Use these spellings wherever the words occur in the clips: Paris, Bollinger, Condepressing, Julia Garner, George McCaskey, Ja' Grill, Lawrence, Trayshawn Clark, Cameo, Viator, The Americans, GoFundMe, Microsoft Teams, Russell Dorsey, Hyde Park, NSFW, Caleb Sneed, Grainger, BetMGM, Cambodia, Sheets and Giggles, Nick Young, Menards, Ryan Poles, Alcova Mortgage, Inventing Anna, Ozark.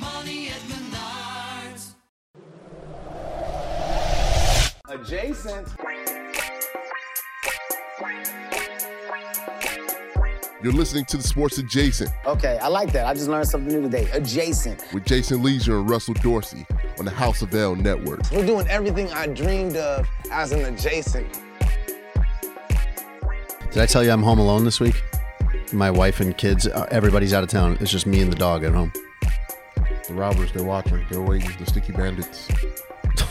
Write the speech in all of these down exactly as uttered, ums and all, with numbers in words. money at Menards. Adjacent. You're listening to the Sports Adjacent. Okay, I like that. I just learned something new today. Adjacent. With Jason Leisure and Russell Dorsey on the House of L Network. We're doing everything I dreamed of as an adjacent. Did I tell you I'm home alone this week? My wife and kids, everybody's out of town. It's just me and the dog at home. The robbers, they're watching. They're waiting for the sticky bandits.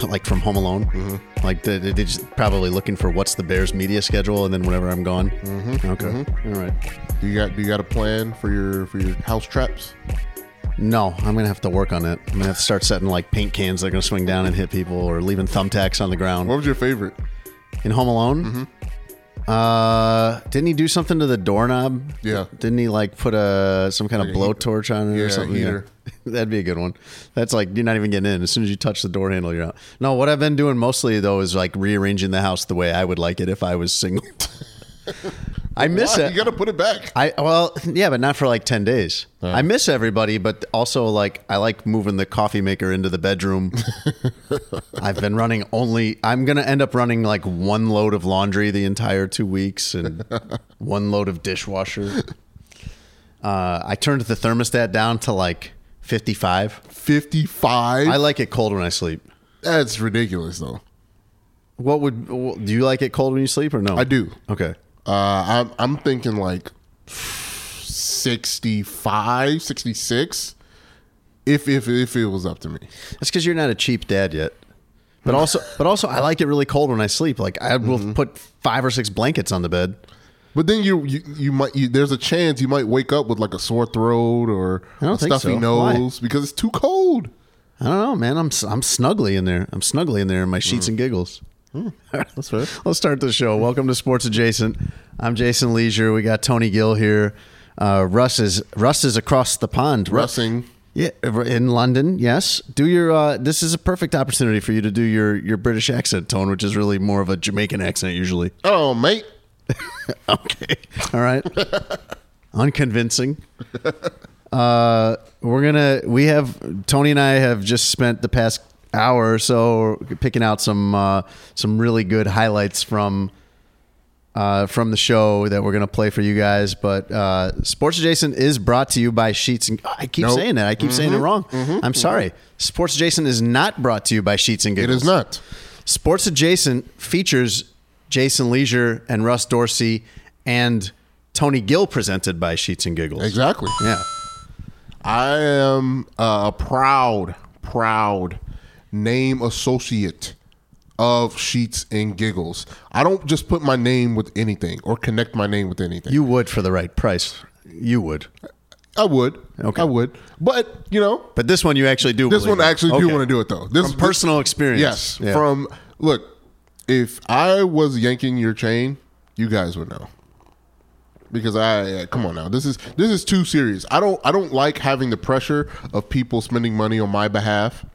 Like from Home Alone? Mm-hmm. Like they're just probably looking for what's the Bears media schedule, and then whenever I'm gone. Mm-hmm. Okay. Mm-hmm. All right. Do you got Do you got a plan for your for your house traps? No, I'm gonna have to work on it. I'm gonna have to start setting like paint cans that are gonna swing down and hit people, or leaving thumbtacks on the ground. What was your favorite in Home Alone? Mm-hmm. Uh, didn't he do something to the doorknob? Yeah. Didn't he like put a some kind of yeah, blowtorch on it yeah, or something? Yeah. That'd be a good one. That's like you're not even getting in. As soon as you touch the door handle, you're out. No, what I've been doing mostly though is like rearranging the house the way I would like it if I was single. I miss Why? it. You got to put it back. I well, yeah, but not for like ten days. Uh. I miss everybody, but also like I like moving the coffee maker into the bedroom. I've been running only. I'm gonna end up running like one load of laundry the entire two weeks and one load of dishwasher. Uh, I turned the thermostat down to like fifty-five. fifty-five. I like it cold when I sleep. That's ridiculous, though. What would do you like it cold when you sleep or no? I do. Okay. Uh, I'm, I'm thinking like sixty-five, sixty-six, if if if it was up to me. That's because you're not a cheap dad yet. But also, but also, I like it really cold when I sleep. Like I will mm-hmm. put five or six blankets on the bed. But then you you, you might you, there's a chance you might wake up with like a sore throat or a stuffy so. nose. Why? Because it's too cold. I don't know, man. I'm I'm snuggly in there. I'm snuggly in there in my sheets mm. and giggles. Hmm. That's fair. Let's start the show. Welcome to Sports Adjacent. I'm Jason Leisure. We got Tony Gill here. Uh, Russ is Russ is across the pond. Russing, yeah, in London. Yes. Do your. Uh, this is a perfect opportunity for you to do your your British accent, Tone, which is really more of a Jamaican accent usually. Oh, mate. Okay. All right. Unconvincing. Uh, we're gonna. We have Tony and I have just spent the past hour or so picking out some uh, some really good highlights from uh, from the show that we're gonna play for you guys. But uh, Sports Adjacent is brought to you by Sheets and oh, I keep nope. saying that I keep mm-hmm. saying it wrong. Mm-hmm. I'm sorry. Mm-hmm. Sports Adjacent is not brought to you by Sheets and Giggles. It is not. Sports Adjacent features Jason Leisure and Russ Dorsey and Tony Gill, presented by Sheets and Giggles. Exactly. Yeah. I am a proud, proud. name associate of Sheets and Giggles. I don't just put my name with anything or connect my name with anything. You would for the right price. You would. I would. Okay. I would. But, you know. But this one you actually do. This one I actually do want to do it, though. This, from personal experience. Yes. Yeah. From, look, if I was yanking your chain, you guys would know. Because I come on now, this is this is too serious. I don't I don't like having the pressure of people spending money on my behalf.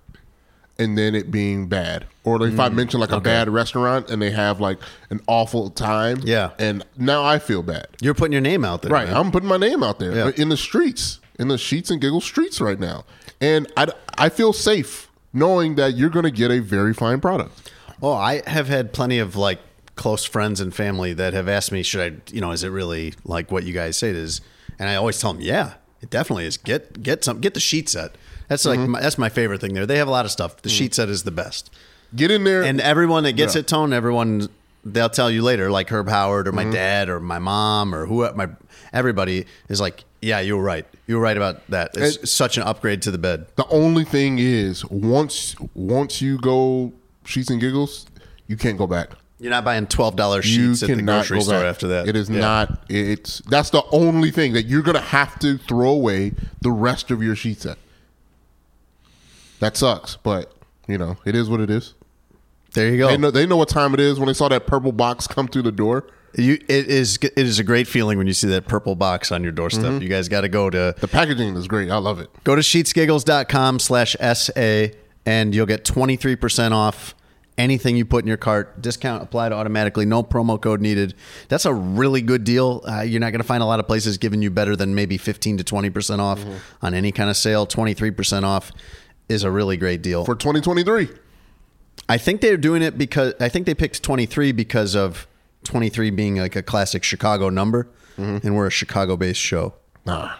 And then it being bad. Or if mm, I mention like okay. a bad restaurant and they have like an awful time. Yeah. And now I feel bad. You're putting your name out there. Right. Man. I'm putting my name out there yeah. in the streets, in the Sheets and Giggles streets right now. And I, I feel safe knowing that you're going to get a very fine product. Oh, I have had plenty of like close friends and family that have asked me, should I, you know, is it really like what you guys say it is? And I always tell them, yeah, it definitely is. Get, get some, get the sheet set. That's like mm-hmm. my, that's my favorite thing there. They have a lot of stuff. The mm-hmm. sheet set is the best. Get in there. And everyone that gets yeah. it, Tone, everyone, they'll tell you later, like Herb Howard or my mm-hmm. dad or my mom or who, my everybody is like, yeah, you were right. You were right about that. It's and such an upgrade to the bed. The only thing is, once once you go Sheets and Giggles, you can't go back. You're not buying twelve dollars sheets you at the grocery store back. After that. It is yeah. not. It's That's the only thing that you're going to have to throw away the rest of your sheet set. That sucks, but you know, it is what it is. There you go. They know, they know what time it is when they saw that purple box come through the door. You, it is it is a great feeling when you see that purple box on your doorstep. Mm-hmm. You guys got to go to... The packaging is great. I love it. Go to sheets giggles dot com slash S A and you'll get twenty-three percent off anything you put in your cart. Discount applied automatically. No promo code needed. That's a really good deal. Uh, you're not going to find a lot of places giving you better than maybe fifteen to twenty percent off mm-hmm. on any kind of sale. twenty-three percent off is a really great deal. For twenty twenty-three. I think they're doing it because... I think they picked twenty-three because of... twenty-three being like a classic Chicago number, mm-hmm. and we're a Chicago-based show. Nah.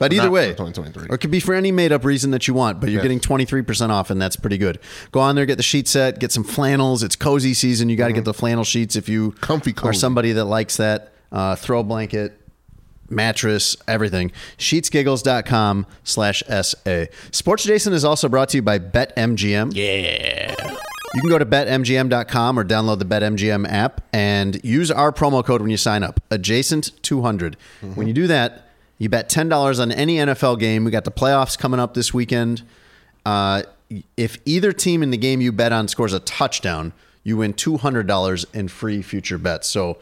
But either way, or it could be for any made-up reason that you want, but you're yeah. getting twenty-three percent off, and that's pretty good. Go on there, get the sheet set, get some flannels. It's cozy season. You got to mm-hmm. get the flannel sheets if you Comfy cozy. are somebody that likes that. Uh, throw blanket, mattress, everything. sheets giggles dot com slash S A. Sports Adjacent is also brought to you by BetMGM. Yeah. You can go to bet M G M dot com or download the BetMGM app and use our promo code when you sign up, adjacent two hundred. Mm-hmm. When you do that, you bet ten dollars on any N F L game. We got the playoffs coming up this weekend. Uh, if either team in the game you bet on scores a touchdown, you win two hundred dollars in free future bets. So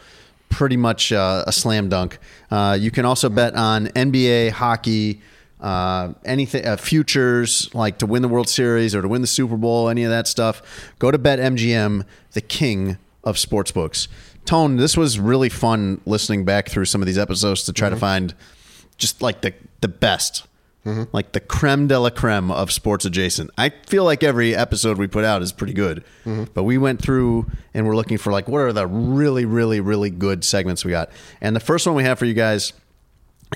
pretty much uh, a slam dunk. Uh, you can also bet on N B A, hockey, Uh, anything, uh, futures, like to win the World Series or to win the Super Bowl, any of that stuff. Go to BetMGM, the king of sportsbooks. Tone, this was really fun listening back through some of these episodes to try mm-hmm. to find just like the, the best, mm-hmm. like the creme de la creme of Sports Adjacent. I feel like every episode we put out is pretty good, mm-hmm. but we went through and we're looking for like, what are the really, really, really good segments we got? And the first one we have for you guys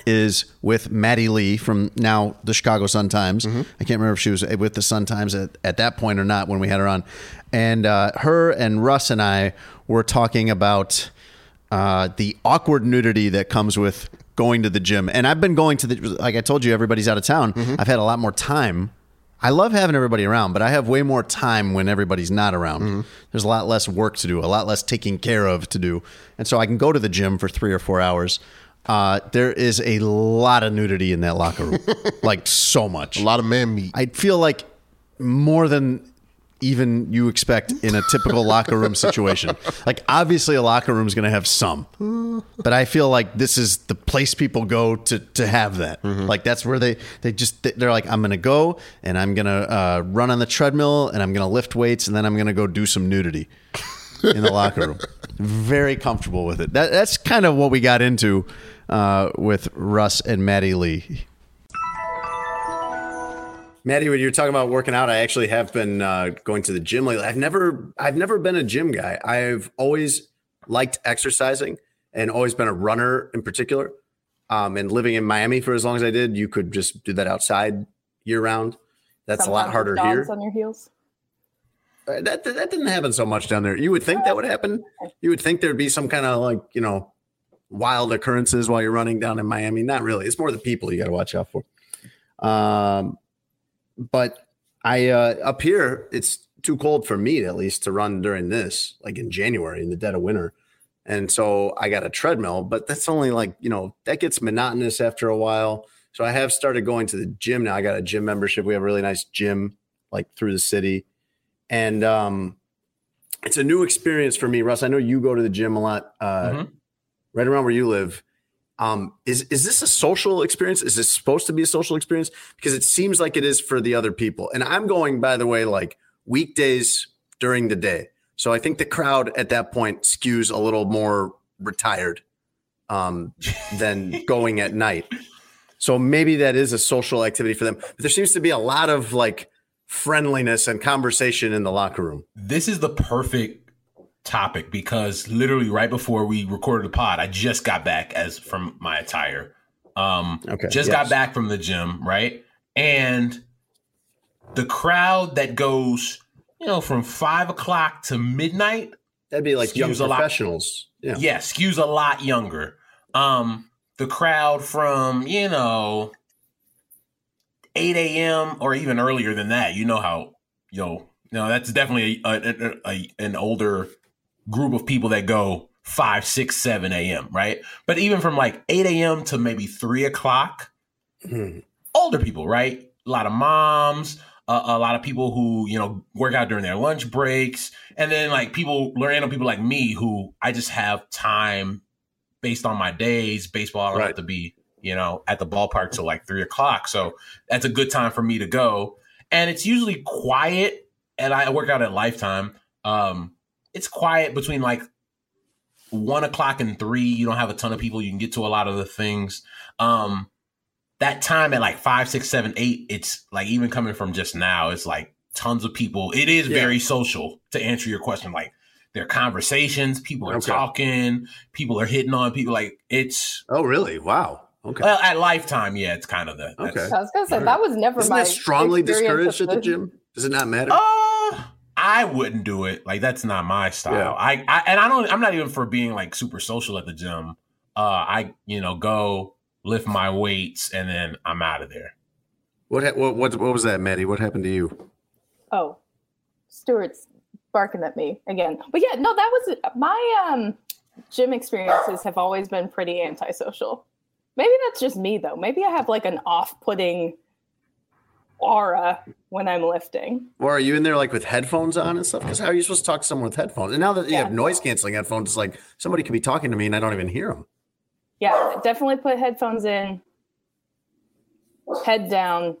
is with Maddie Lee from now the Chicago Sun-Times. Mm-hmm. I can't remember if she was with the Sun-Times at, at that point or not when we had her on. And uh, her and Russ and I were talking about uh, the awkward nudity that comes with going to the gym. And I've been going to the, like I told you, everybody's out of town. Mm-hmm. I've had a lot more time. I love having everybody around, but I have way more time when everybody's not around. Mm-hmm. There's a lot less work to do, a lot less taking care of to do. And so I can go to the gym for three or four hours. Uh, there is a lot of nudity in that locker room, like so much. A lot of man meat. I feel like more than even you expect in a typical locker room situation. Like obviously a locker room is going to have some, but I feel like this is the place people go to, to have that. Mm-hmm. Like that's where they, they just, they're like, I'm going to go and I'm going to uh, run on the treadmill and I'm going to lift weights and then I'm going to go do some nudity. In the locker room. Very comfortable with it. That, that's kind of what we got into uh, with Russ and Maddie Lee. Maddie, when you were talking about working out, I actually have been uh, going to the gym lately. I've never, I've never been a gym guy. I've always liked exercising and always been a runner in particular. Um, and living in Miami for as long as I did, you could just do that outside year round. That's Sometimes a lot harder here. On your heels. That that didn't happen so much down there. You would think that would happen. You would think there'd be some kind of like, you know, wild occurrences while you're running down in Miami. Not really. It's more the people you got to watch out for. Um, but I uh, up here, it's too cold for me, at least, to run during this, like in January in the dead of winter. And so I got a treadmill, but that's only like, you know, that gets monotonous after a while. So I have started going to the gym now. I got a gym membership. We have a really nice gym like through the city. And um, it's a new experience for me, Russ. I know you go to the gym a lot, uh, mm-hmm. right around where you live. Um, is is this a social experience? Is this supposed to be a social experience? Because it seems like it is for the other people. And I'm going, by the way, like weekdays during the day. So I think the crowd at that point skews a little more retired um, than going at night. So maybe that is a social activity for them. But there seems to be a lot of like friendliness and conversation in the locker room. This is the perfect topic because literally right before we recorded the pod, I just got back as from my attire. Um, okay, just yes. got back from the gym, right? And the crowd that goes, you know, from five o'clock to midnight. That'd be like young professionals. Yeah. yeah, skews a lot younger. Um, the crowd from, you know, eight a.m. or even earlier than that. You know how, yo, no, that's definitely a, a, a, an older group of people that go five, six, seven a.m., right? But even from like eight a.m. to maybe three o'clock, mm-hmm. older people, right? A lot of moms, a, a lot of people who, you know, work out during their lunch breaks. And then like people, random people like me who I just have time based on my days. Baseball, I don't right. have to be, you know, at the ballpark till like three o'clock. So that's a good time for me to go. And it's usually quiet. And I work out at Lifetime. Um, it's quiet between like one o'clock and three. You don't have a ton of people. You can get to a lot of the things. Um, that time at like five, six, seven, eight, it's like, even coming from just now, it's like tons of people. It is yeah. very social, to answer your question. Like there are conversations, people are okay. talking, people are hitting on people. Like it's. Oh, really? Wow. Okay. Well, at Lifetime. Yeah. It's kind of the. Okay. I was going to say that was never Isn't my that strongly discouraged at the gym. Does it not matter? Uh, I wouldn't do it. Like that's not my style. Yeah. I, I and I don't. I'm not even for being like super social at the gym. Uh, I you know go lift my weights and then I'm out of there. What ha- what what what was that, Maddie? What happened to you? Oh, Stuart's barking at me again. But yeah, no, that was my um, gym experiences have always been pretty antisocial. Maybe that's just me though. Maybe I have like an off-putting aura when I'm lifting. Or are you in there like with headphones on and stuff? Because how are you supposed to talk to someone with headphones? And now that you yeah. have noise canceling headphones, it's like somebody could be talking to me and I don't even hear them. Yeah, definitely put headphones in, head down,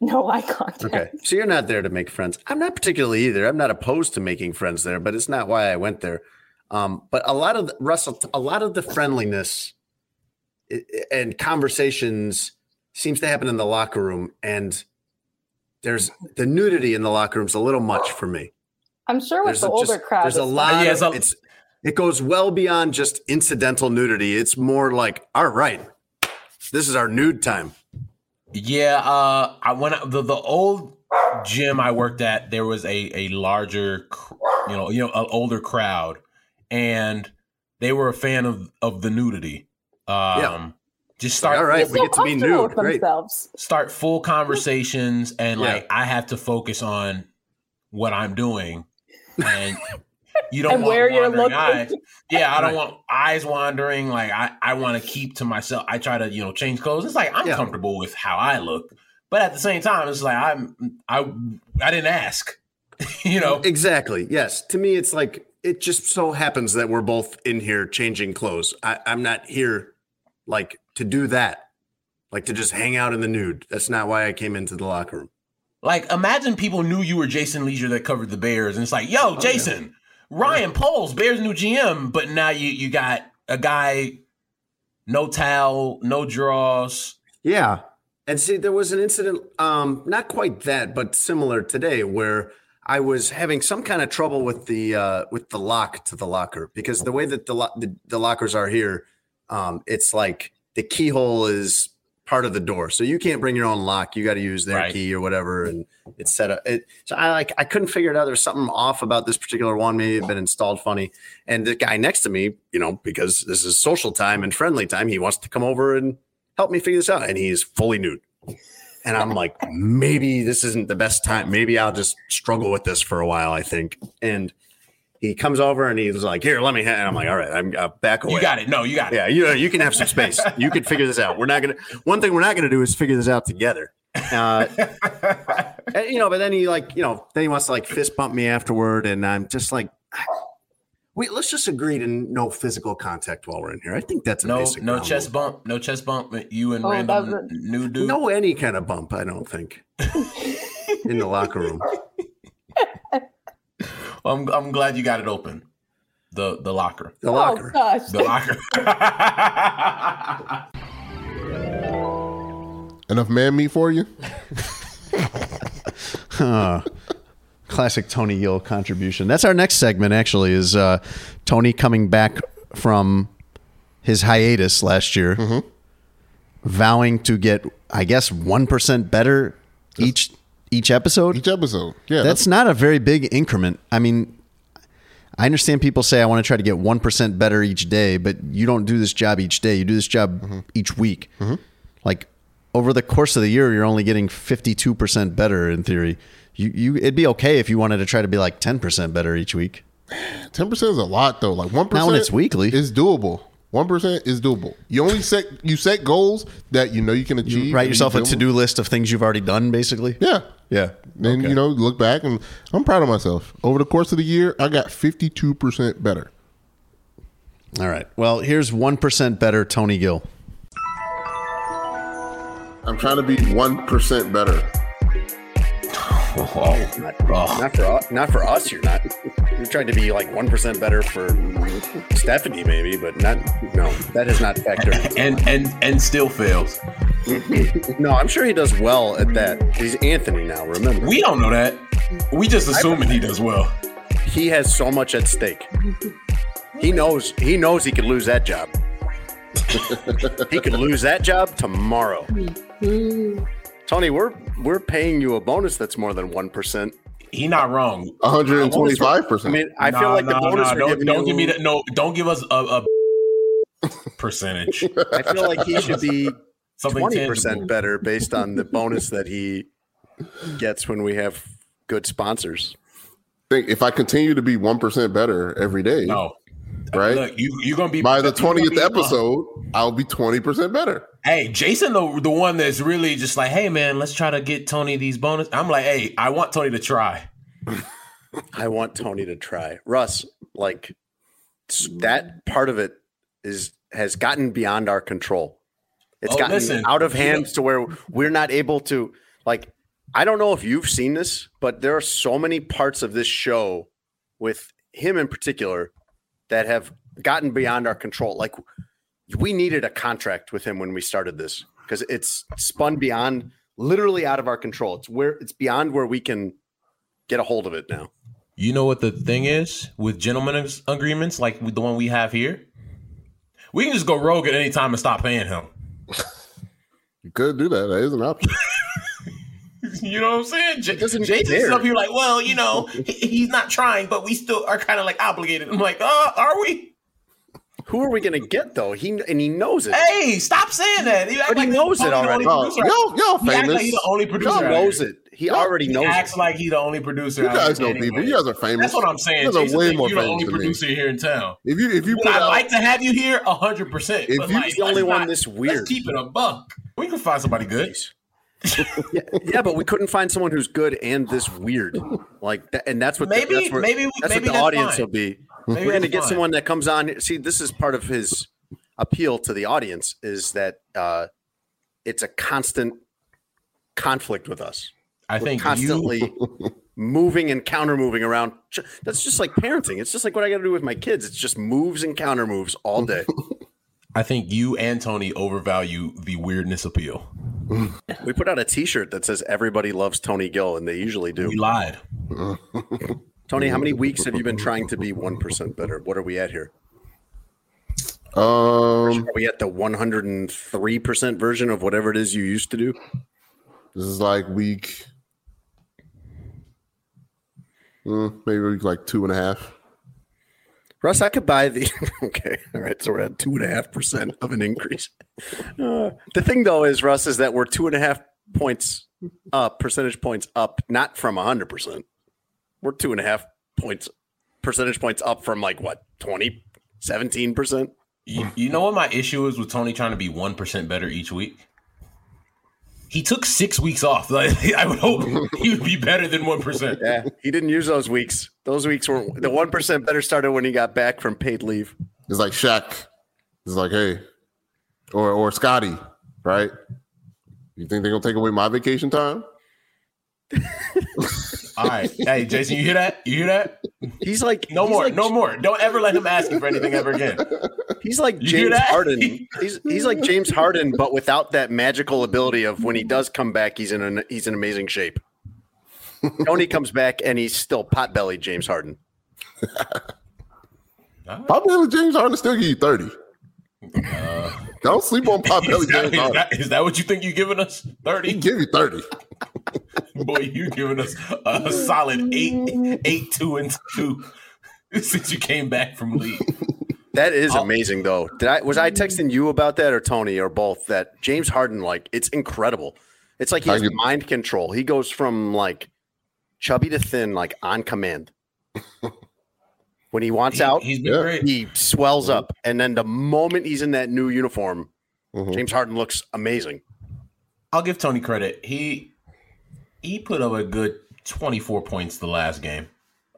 no eye contact. Okay, so you're not there to make friends. I'm not particularly either. I'm not opposed to making friends there, but it's not why I went there. Um, but a lot of the, Russell, a lot of the friendliness and conversations seems to happen in the locker room, and there's the nudity in the locker room's a little much for me. I'm sure with there's the a, older just, crowd, there's a lot. Yeah, of, a, it's it goes well beyond just incidental nudity. It's more like, all right, this is our nude time. Yeah, uh, I when I, the the old gym I worked at, there was a a larger, you know, you know, an older crowd, and they were a fan of of the nudity. Um, yeah. Just start. All right, we get to be new. Great. Start full conversations, and yeah. like I have to focus on what I'm doing, and you don't and want where wandering you're eyes. Yeah, I don't right. want eyes wandering. Like I, I want to keep to myself. I try to you know change clothes. It's like I'm yeah. comfortable with how I look, but at the same time, it's like I'm I I didn't ask. You know exactly. Yes, to me, it's like it just so happens that we're both in here changing clothes. I, I'm not here like. To do that, like to just hang out in the nude. That's not why I came into the locker room. Like, imagine people knew you were Jason Leisure that covered the Bears, and it's like, yo, oh, Jason, yeah. Ryan yeah. Poles, Bears new G M, but now you you got a guy, no towel, no draws. Yeah, and see, there was an incident, um, not quite that, but similar today, where I was having some kind of trouble with the uh, with the lock to the locker because the way that the lo- the, the lockers are here, um, it's like. The keyhole is part of the door, so you can't bring your own lock. You got to use their right. key or whatever, and it's set up. It, so I like I couldn't figure it out. There's something off about this particular one. Maybe it's been installed funny. And the guy next to me, you know, because this is social time and friendly time, he wants to come over and help me figure this out. And he's fully nude, and I'm like, maybe this isn't the best time. Maybe I'll just struggle with this for a while. I think. And he comes over and he's like, here, let me. Ha-. And I'm like, all right, I'm uh, back away. You got it. No, you got it. Yeah, you know, you can have some space. You can figure this out. We're not going to. One thing we're not going to do is figure this out together. Uh, and, you know, but then he like, you know, then he wants to like fist bump me afterward. And I'm just like, wait, let's just agree to no physical contact while we're in here. I think that's a no, basic no chest bump. No chest bump. You and oh, random new dude. No, any kind of bump. I don't think in the locker room. I'm I'm glad you got it open. The the locker. The locker. Oh, gosh. The locker. Enough man meat for you? Huh. Classic Tony Gill contribution. That's our next segment, actually, is uh, Tony coming back from his hiatus last year, mm-hmm. vowing to get, I guess, one percent better each Each episode? Each episode, yeah. That's, that's not a very big increment. I mean, I understand people say I want to try to get one percent better each day, but you don't do this job each day. You do this job mm-hmm. each week. Mm-hmm. Like, over the course of the year, you're only getting fifty-two percent better in theory. You, you, it'd be okay if you wanted to try to be like ten percent better each week. ten percent is a lot, though. Like one percent now when it's weekly. It's doable. one percent is doable. You only set you set goals that you know you can achieve. You write yourself a to-do list of things you've already done, basically. Yeah. Yeah. Then, okay. you know, look back, and I'm proud of myself. Over the course of the year, I got fifty-two percent better. All right. Well, here's one percent better Tony Gill. I'm trying to be one percent better. Oh, not, oh. Not, for, not for us, you're not. You're trying to be like one percent better for Stephanie, maybe, but not. No, that is not factored. and, and, and still fails. No, I'm sure he does well at that. He's Anthony now, remember. We don't know that. We just assuming he does well. He has so much at stake. He knows he knows he could lose that job. He could lose that job tomorrow. Tony, we're we're paying you a bonus that's more than one percent. He not wrong. one hundred twenty-five percent. I mean, I nah, feel like nah, the bonus nah, are don't, giving don't you... give me that. No, don't give us a, a percentage. I feel like he should be something twenty percent tangible. Better based on the bonus that he gets when we have good sponsors. I think if I continue to be one percent better every day. No. Right, look, you, you're gonna be by the twentieth episode. I'll be twenty percent better. Hey, Jason, the the one that's really just like, hey man, let's try to get Tony these bonus. I'm like, hey, I want Tony to try. I want Tony to try, Russ. Like that part of it is has gotten beyond our control. It's oh, gotten listen, out of hands yeah. to where we're not able to. Like, I don't know if you've seen this, but there are so many parts of this show with him in particular that have gotten beyond our control. Like, we needed a contract with him when we started this because it's spun beyond, literally out of our control. It's where it's beyond where we can get a hold of it now. You know what the thing is with gentlemen's agreements, like with the one we have here, we can just go rogue at any time and stop paying him. You could do that. That is an option. You know what I'm saying? J- Jason's up here like, well, you know, he, he's not trying, but we still are kind of like obligated. I'm like, uh, are we? Who are we going to get, though? He And he knows it. Hey, stop saying that. He but like he knows it already. Oh, y'all, y'all famous. He acts like he's the only producer. Y'all knows it. He y'all, already knows it. He acts it. like he's the only producer. You guys know people. Anyway. You guys are famous. That's what I'm saying. You guys are way more you're famous the only producer me. Here in town. If you, if you Would I out, like to have you here? one hundred percent. If you're like, the only one this weird. Let's keep it a buck. We can find somebody good. yeah, yeah, but we couldn't find someone who's good and this weird, like, that, and that's what maybe the, that's where, maybe that's maybe what the that's audience fine. Will be. Maybe we're going to get fine. Someone that comes on. See, this is part of his appeal to the audience is that uh, it's a constant conflict with us. I We're think constantly you... moving and counter moving around. That's just like parenting. It's just like what I got to do with my kids. It's just moves and counter moves all day. I think you and Tony overvalue the weirdness appeal. We put out a T-shirt that says everybody loves Tony Gill, and they usually do. We lied. Tony, how many weeks have you been trying to be one percent better? What are we at here? Um, are we at the one hundred three percent version of whatever it is you used to do? This is like week, maybe week like two and a half. Russ, I could buy the – okay, all right, so we're at two point five percent of an increase. Uh, the thing, though, is, Russ, is that we're two point five points up, percentage points up, not from one hundred percent. We're two point five points, percentage points up from, like, what, twenty, seventeen percent? You, you know what my issue is with Tony trying to be one percent better each week? He took six weeks off. Like, I would hope he would be better than one percent. Yeah, he didn't use those weeks. Those weeks were the one percent better started when he got back from paid leave. It's like Shaq. It's like, hey, or or Scotty, right? You think they're going to take away my vacation time? All right. Hey, Jason, you hear that? You hear that? He's like, no he's more, like, no more. Don't ever let him ask you for anything ever again. He's like you James Harden. He's he's like James Harden, but without that magical ability of when he does come back, he's in an he's in amazing shape. Tony comes back and he's still potbelly James Harden. Potbelly James Harden still give you thirty. Uh, Don't sleep on potbelly James Harden. Is that, is that what you think you're giving us? thirty? He give you thirty. Boy, you giving us a solid eight, eight, two, and two since you came back from leave. That is amazing, though. Did I was I texting you about that, or Tony, or both? That James Harden, like, it's incredible. It's like he has mind control. He goes from like chubby to thin, like on command. When he wants he, out, he's been great. He swells up, and then the moment he's in that new uniform, mm-hmm. James Harden looks amazing. I'll give Tony credit. He he put up a good twenty-four points the last game.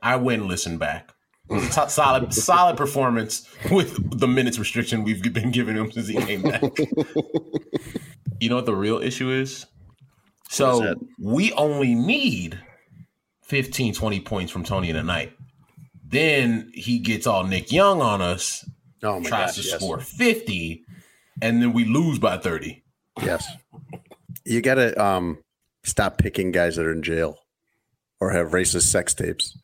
I went and listened back. It was a t- solid, solid performance with the minutes restriction we've been giving him since he came back. You know what the real issue is? So we only need fifteen, twenty points from Tony in a night. Then he gets all Nick Young on us, oh my tries gosh, to yes. score fifty, and then we lose by thirty. Yes. You got to um, stop picking guys that are in jail or have racist sex tapes.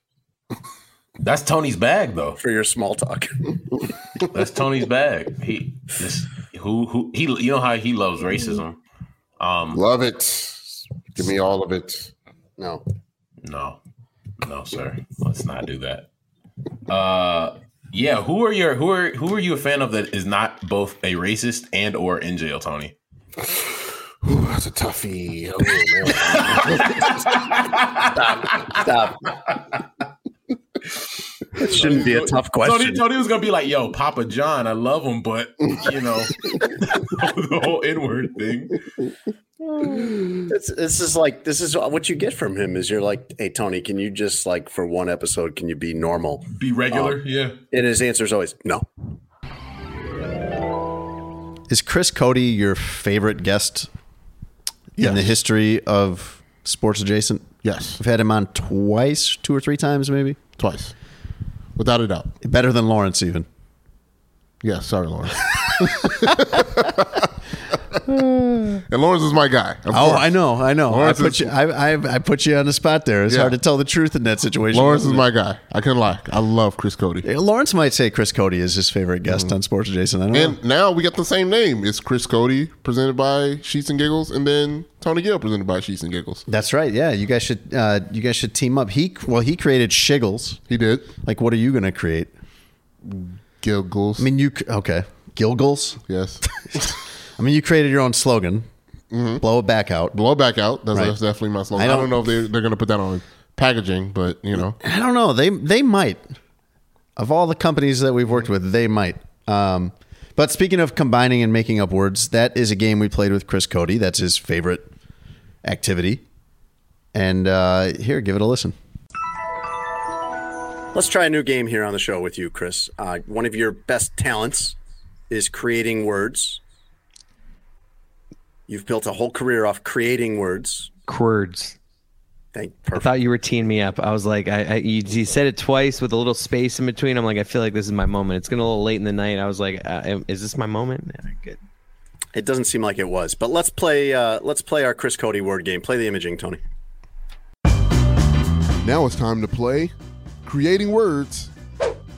That's Tony's bag, though. For your small talk. That's Tony's bag. He this, who who he you know how he loves racism. Um, Love it. Give me all of it. No. No. No, sir. Let's not do that. Uh, yeah, who are your who are who are you a fan of that is not both a racist and or in jail, Tony? Ooh, that's a toughie. Oh, stop. Stop. It shouldn't be a tough question. Tony, Tony was going to be like, yo, Papa John, I love him, but, you know, the whole N-word thing. It's, this is like, this is what you get from him is you're like, hey, Tony, can you just like for one episode, can you be normal? Be regular, um, yeah. And his answer is always, no. Is Chris Cody your favorite guest yes. in the history of Sports Adjacent? Yes. We've had him on twice, two or three times maybe? Twice. Without a doubt. Better than Lawrence, even. Yeah, sorry, Lawrence. And Lawrence is my guy. Of oh, course. I know, I know. I put, you, I, I, I put you on the spot there. It's yeah. hard to tell the truth in that situation. Lawrence is it? my guy. I can lie. I love Chris Cody. Yeah, Lawrence might say Chris Cody is his favorite guest mm-hmm. on Sports Adjacent. I don't and know. Now we got the same name. It's Chris Cody, presented by Sheets and Giggles, and then Tony Gill, presented by Sheets and Giggles. That's right. Yeah, you guys should uh, you guys should team up. He well, he created Shiggles. He did. Like, what are you going to create? Giggles. I mean, you okay? Giggles. Yes. I mean, you created your own slogan. Mm-hmm. Blow it back out. Blow it back out. That's, right. that's definitely my slogan. I don't, I don't know if they, they're going to put that on packaging, but, you know. I don't know. They they might. Of all the companies that we've worked with, they might. Um, but speaking of combining and making up words, that is a game we played with Chris Cody. That's his favorite activity. And uh, here, give it a listen. Let's try a new game here on the show with you, Chris. Uh, one of your best talents is creating words. You've built a whole career off creating words. Quirds. Thank. Perfect. I thought you were teeing me up. I was like, I, I you, you said it twice with a little space in between. I'm like, I feel like this is my moment. It's getting a little late in the night. I was like, uh, is this my moment? Yeah, good. It doesn't seem like it was, but let's play. Uh, let's play our Chris Cody word game. Play the imaging, Tony. Now it's time to play creating words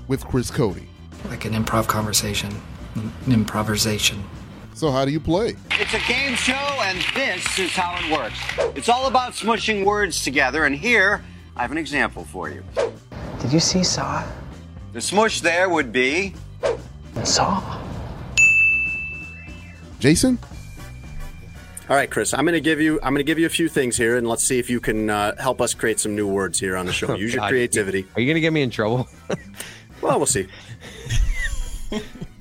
with Chris Cody. Like an improv conversation, an improvisation. So how do you play? It's a game show, and this is how it works. It's all about smushing words together, and here I have an example for you. Did you see Saw? The smush there would be... Saw. Jason? All right, Chris, I'm going to give you I'm going to give you a few things here, and let's see if you can uh, help us create some new words here on the show. Use your creativity. Are you going to get me in trouble? Well, we'll see.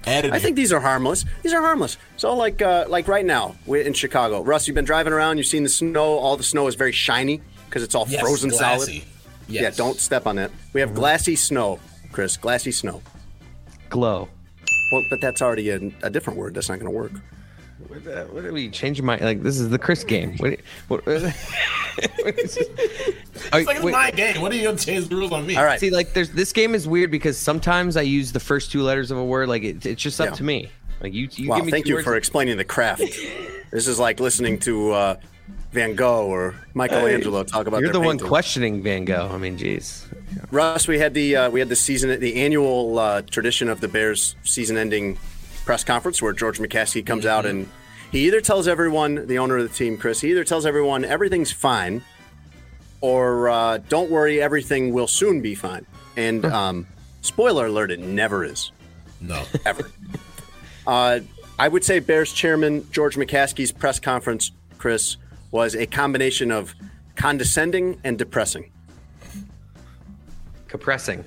Editing. I think these are harmless. These are harmless. So, like, uh, like right now, we're in Chicago. Russ, you've been driving around. You've seen the snow. All the snow is very shiny because it's all yes, frozen glassy. Solid. Yes. Yeah, don't step on that. We have glassy snow, Chris. Glassy snow. Glow. Well, but that's already a, a different word. That's not going to work. What, uh, what are we changing my like? This is the Chris game. What? what, what, what is this? It's like it's wait. my game. What are you gonna change the rules on me? All right. See, like, there's this game is weird because sometimes I use the first two letters of a word. Like, it, it's just up yeah. to me. Like you. you wow. Give me thank two you words for and... explaining the craft. This is like listening to uh, Van Gogh or Michelangelo uh, talk about. You're their the one painting. Questioning Van Gogh. I mean, geez. Yeah. Russ, we had the uh, we had the season the annual uh, tradition of the Bears season-ending press conference where George McCaskey comes mm-hmm. out and he either tells everyone, the owner of the team, Chris, he either tells everyone everything's fine or uh, don't worry, everything will soon be fine. And um, spoiler alert, it never is. No. Ever. uh, I would say Bears chairman George McCaskey's press conference, Chris, was a combination of condescending and depressing. Compressing.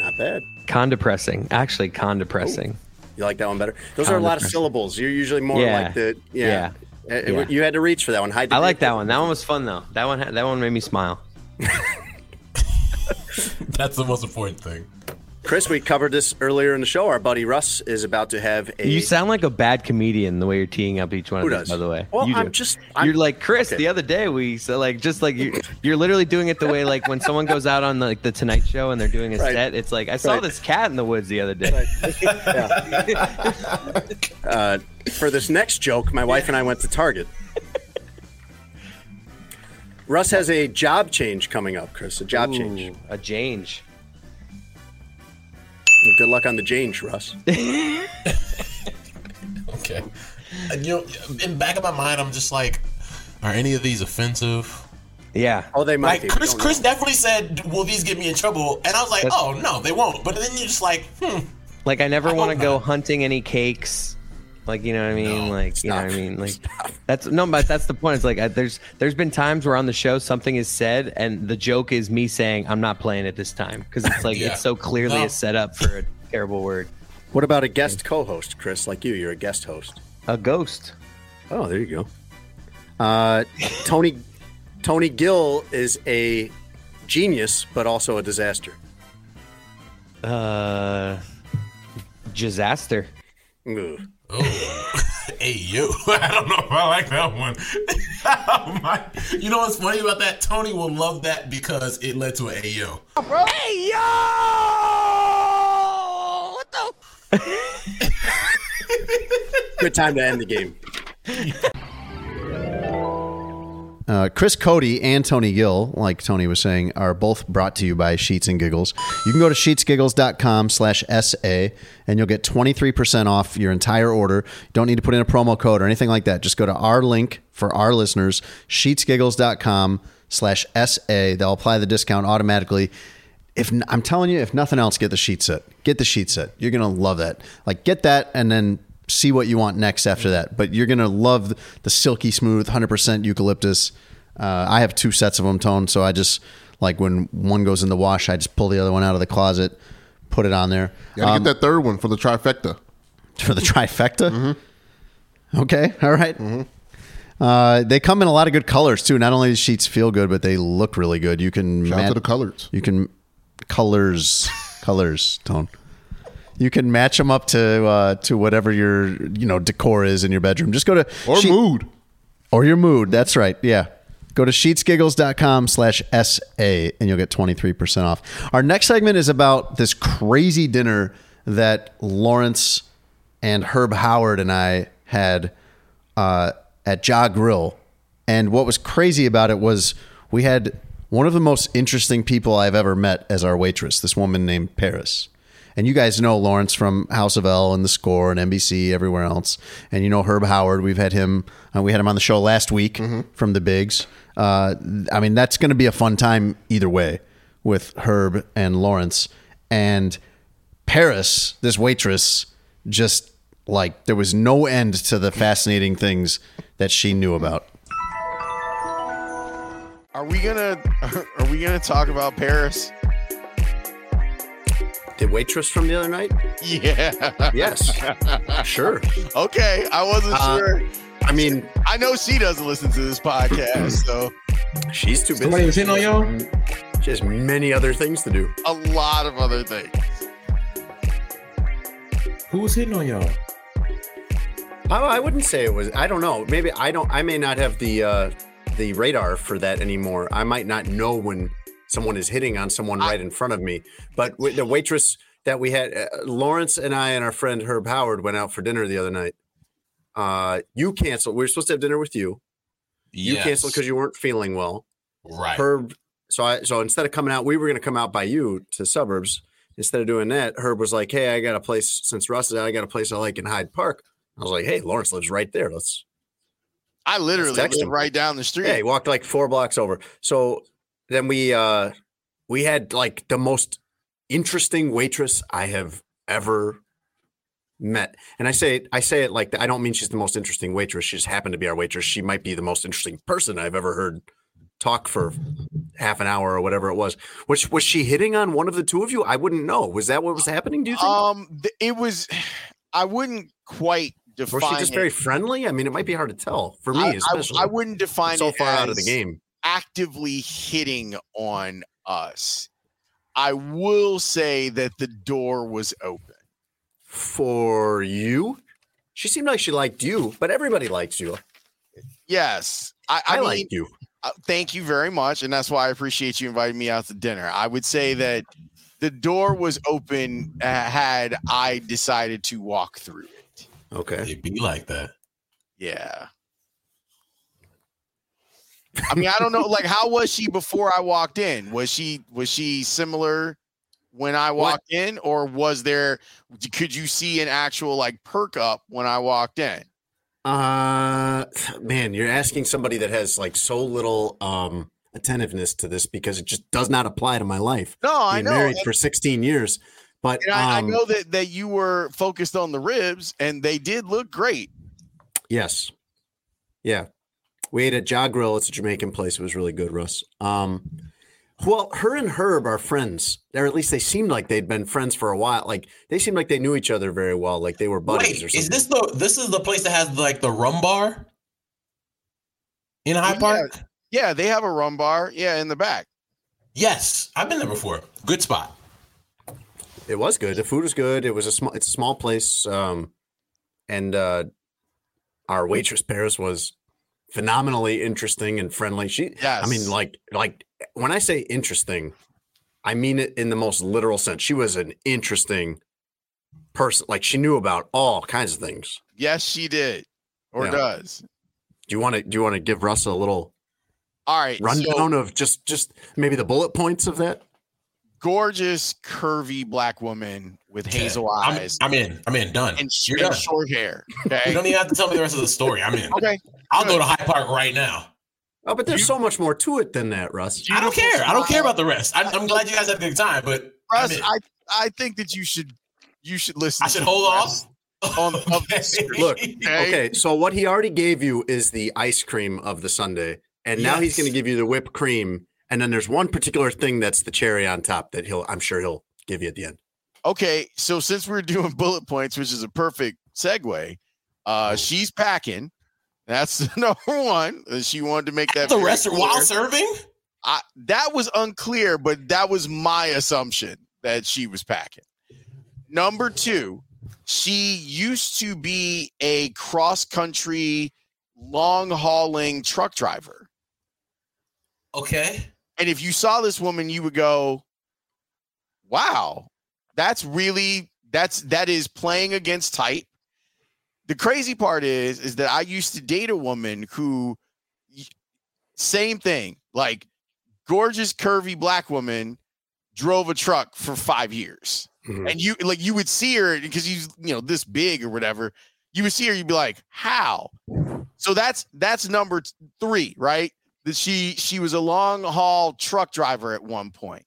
Not bad. Condepressing. Actually, condepressing. Ooh. You like that one better? Those are a lot of syllables. You're usually more yeah. like the yeah. yeah. It, yeah. it, you had to reach for that one. Hide I like that one. That one was fun though. That one. That one made me smile. That's the most important thing. Chris, we covered this earlier in the show. Our buddy Russ is about to have a... You sound like a bad comedian the way you're teeing up each one Who of these, does? By the way. Well, you I'm do. just... I'm, you're like, Chris, okay. the other day, we... So like, just like, you're, you're literally doing it the way, like, when someone goes out on, like, the Tonight Show and they're doing a right. set, it's like, I saw right. this cat in the woods the other day. Right. Yeah. uh, for this next joke, my wife and I went to Target. Russ has a job change coming up, Chris. A job Ooh, change. A change. Good luck on the change, Russ. Okay. And, you know, in the back of my mind, I'm just like, are any of these offensive? Yeah. Oh, they might like, be. Chris, Chris definitely said, will these get me in trouble? And I was like, That's... oh, no, they won't. But then you're just like, hmm. Like, I never want to go hunting any cakes. Like, you know what I mean? No, like, stop. You know what I mean? Like, stop. That's no, but that's the point. It's like, I, there's there's been times where on the show something is said, and the joke is me saying I'm not playing it this time because it's like yeah. it's so clearly no. a setup for a terrible word. What about a guest co-host, Chris? Like you, you're a guest host. A ghost. Oh, there you go. Uh, Tony Tony Gill is a genius, but also a disaster. Uh, disaster. Ooh. Oh, hey, you. I don't know if I like that one. Oh, my. You know what's funny about that? Tony will love that because it led to an A O. Hey, yo! What the? Good time to end the game. Uh, Chris Cody and Tony Gill, like Tony was saying, are both brought to you by Sheets and Giggles. You can go to sheetsgiggles.com slash SA and you'll get twenty-three percent off your entire order. You don't need to put in a promo code or anything like that. Just go to our link for our listeners, sheetsgiggles.com slash SA. They'll apply the discount automatically. If I'm telling you, if nothing else, get the sheet set. Get the sheet set. You're going to love that. Like, get that and then see what you want next after that, but you're gonna love the silky smooth one hundred percent eucalyptus. uh I have two sets of them, Tone, so I just, like, when one goes in the wash, I just pull the other one out of the closet, put it on there. You gotta um, get that third one for the trifecta. For the trifecta. Mm-hmm. Okay, all right. Mm-hmm. Uh, they come in a lot of good colors too. Not only do sheets feel good, but they look really good. You can shout mat- to the colors. You can colors colors Tone. You can match them up to uh, to whatever your, you know, decor is in your bedroom. Just go to... Or she- mood. Or your mood. That's right. Yeah. Go to sheetsgiggles.com slash SA and you'll get twenty-three percent off. Our next segment is about this crazy dinner that Lawrence and Herb Howard and I had uh, at Ja' Grill. And what was crazy about it was we had one of the most interesting people I've ever met as our waitress, this woman named Paris. And you guys know Lawrence from House of L and The Score and N B C, everywhere else. And you know Herb Howard. We've had him. Uh, we had him on the show last week mm-hmm. from the Bigs. Uh, I mean, that's going to be a fun time either way with Herb and Lawrence. And Paris, this waitress, just like there was no end to the fascinating things that she knew about. Are we gonna? Are we gonna talk about Paris? The waitress from the other night? Yeah. Yes. Sure. Okay. I wasn't uh, sure. I mean, I know she doesn't listen to this podcast, so she's too busy. Somebody was in on y'all? She has many other things to do. A lot of other things. Who was hitting on y'all? I, I wouldn't say it was. I don't know. Maybe I don't. I may not have the uh, the radar for that anymore. I might not know when someone is hitting on someone right in front of me. But the waitress that we had, uh, Lawrence and I and our friend Herb Howard went out for dinner the other night. Uh, you canceled. We were supposed to have dinner with you. You yes. canceled because you weren't feeling well. Right. Herb. So I, so instead of coming out, we were going to come out by you to the suburbs. Instead of doing that, Herb was like, hey, I got a place, since Russ is out, I got a place I like in Hyde Park. I was like, hey, Lawrence lives right there. Let's. I literally let's live right down the street. Yeah, he walked like four blocks over. So then we uh, we had like the most interesting waitress I have ever met. And I say I say it like that. I don't mean she's the most interesting waitress. She just happened to be our waitress. She might be the most interesting person I've ever heard talk for half an hour or whatever it was. Which was she hitting on one of the two of you? I wouldn't know. Was that what was happening? Do you think? Um, it was. I wouldn't quite define. Was she just it. very friendly? I mean, it might be hard to tell for me, I, especially. I, I wouldn't define so it far out of the game. Actively hitting on us. I will say that the door was open for you. She seemed like she liked you, but everybody likes you. Yes, I, I, I mean, like you. Uh, thank you very much, and that's why I appreciate you inviting me out to dinner. I would say that the door was open uh, had I decided to walk through it. Okay, it'd be like that. Yeah. I mean, I don't know. Like, how was she before I walked in? Was she was she similar when I walked what? in, or was there? Could you see an actual like perk up when I walked in? Uh, man, you're asking somebody that has like so little um attentiveness to this because it just does not apply to my life. No, Being I know. Married and, for sixteen years, but and I, um, I know that that you were focused on the ribs, and they did look great. Yes. Yeah. We ate at Ja' Grill. It's a Jamaican place. It was really good, Russ. Um, well, her and Herb are friends, or at least they seemed like they'd been friends for a while. Like they seemed like they knew each other very well. Like they were buddies. Wait, or something. Is this the this is the place that has like the rum bar in Hyde Park? Yeah. Yeah, they have a rum bar. Yeah, in the back. Yes, I've been there before. Good spot. It was good. The food was good. It was a small. It's a small place, um, and uh, our waitress Paris was phenomenally interesting and friendly. She, yes. I mean, like, like when I say interesting, I mean it in the most literal sense. She was an interesting person. Like she knew about all kinds of things. Yes, she did, or yeah. does. Do you want to? Do you want to give Russell a little? All right, rundown so, of just, just maybe the bullet points of that. Gorgeous, curvy black woman with okay. hazel eyes. I'm, I'm in. I'm in. Done. And You're done. Short hair. Okay. You don't even have to tell me the rest of the story. I'm in. Okay. I'll go to Hyde Park right now. Oh, but there's so much more to it than that, Russ. I don't care. I don't care about the rest. I, I'm glad you guys had a good time, but Russ, I, I think that you should you should listen. I should to hold off on the okay. Look, okay. So what he already gave you is the ice cream of the sundae, and yes. now he's going to give you the whipped cream, and then there's one particular thing that's the cherry on top that he'll I'm sure he'll give you at the end. Okay, so since we're doing bullet points, which is a perfect segue, uh, she's packing. That's number one. She wanted to make that the restaurant while serving. I, that was unclear, but that was my assumption that she was packing. Number two, she used to be a cross-country, long-hauling truck driver. Okay. And if you saw this woman, you would go, "Wow, that's really that's that is playing against type." The crazy part is, is that I used to date a woman who, same thing, like gorgeous, curvy black woman, drove a truck for five years. Mm-hmm. And you like you would see her because she's, you know, this big or whatever. You would see her, you'd be like, how? So that's that's number three, right? That she she was a long haul truck driver at one point.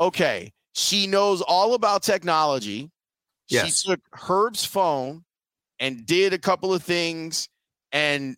Okay. She knows all about technology. Yes. She took Herb's phone and did a couple of things and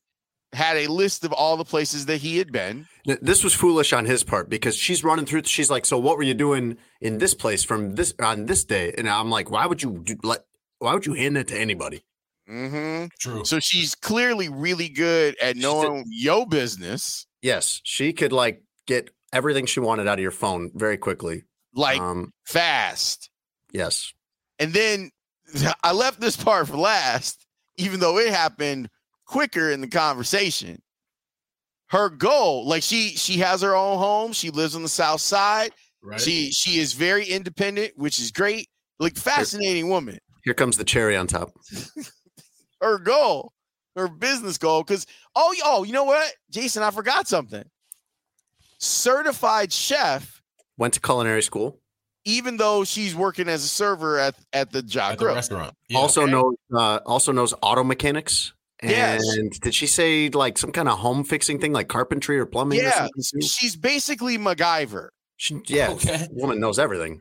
had a list of all the places that he had been. This was foolish on his part because she's running through. She's like, so what were you doing in this place from this on this day? And I'm like, why would you do, like, why would you hand that to anybody? Mm-hmm. True. So she's clearly really good at knowing your business. Yes. She could like get everything she wanted out of your phone very quickly. Like um, fast. Yes. And then I left this part for last, even though it happened quicker in the conversation. Her goal, like she she has her own home. She lives on the South Side. Right. She she is very independent, which is great. Like fascinating here, woman. Here comes the cherry on top. Her goal, her business goal, because oh oh, you know what, Jason, I forgot something. Certified chef. Went to culinary school. Even though she's working as a server at, at the Ja' Grill restaurant, yeah. also okay. knows uh, also knows auto mechanics. And yes. did she say like some kind of home fixing thing, like carpentry or plumbing? Yeah, or something? She's basically MacGyver. She, yeah, okay. Woman knows everything.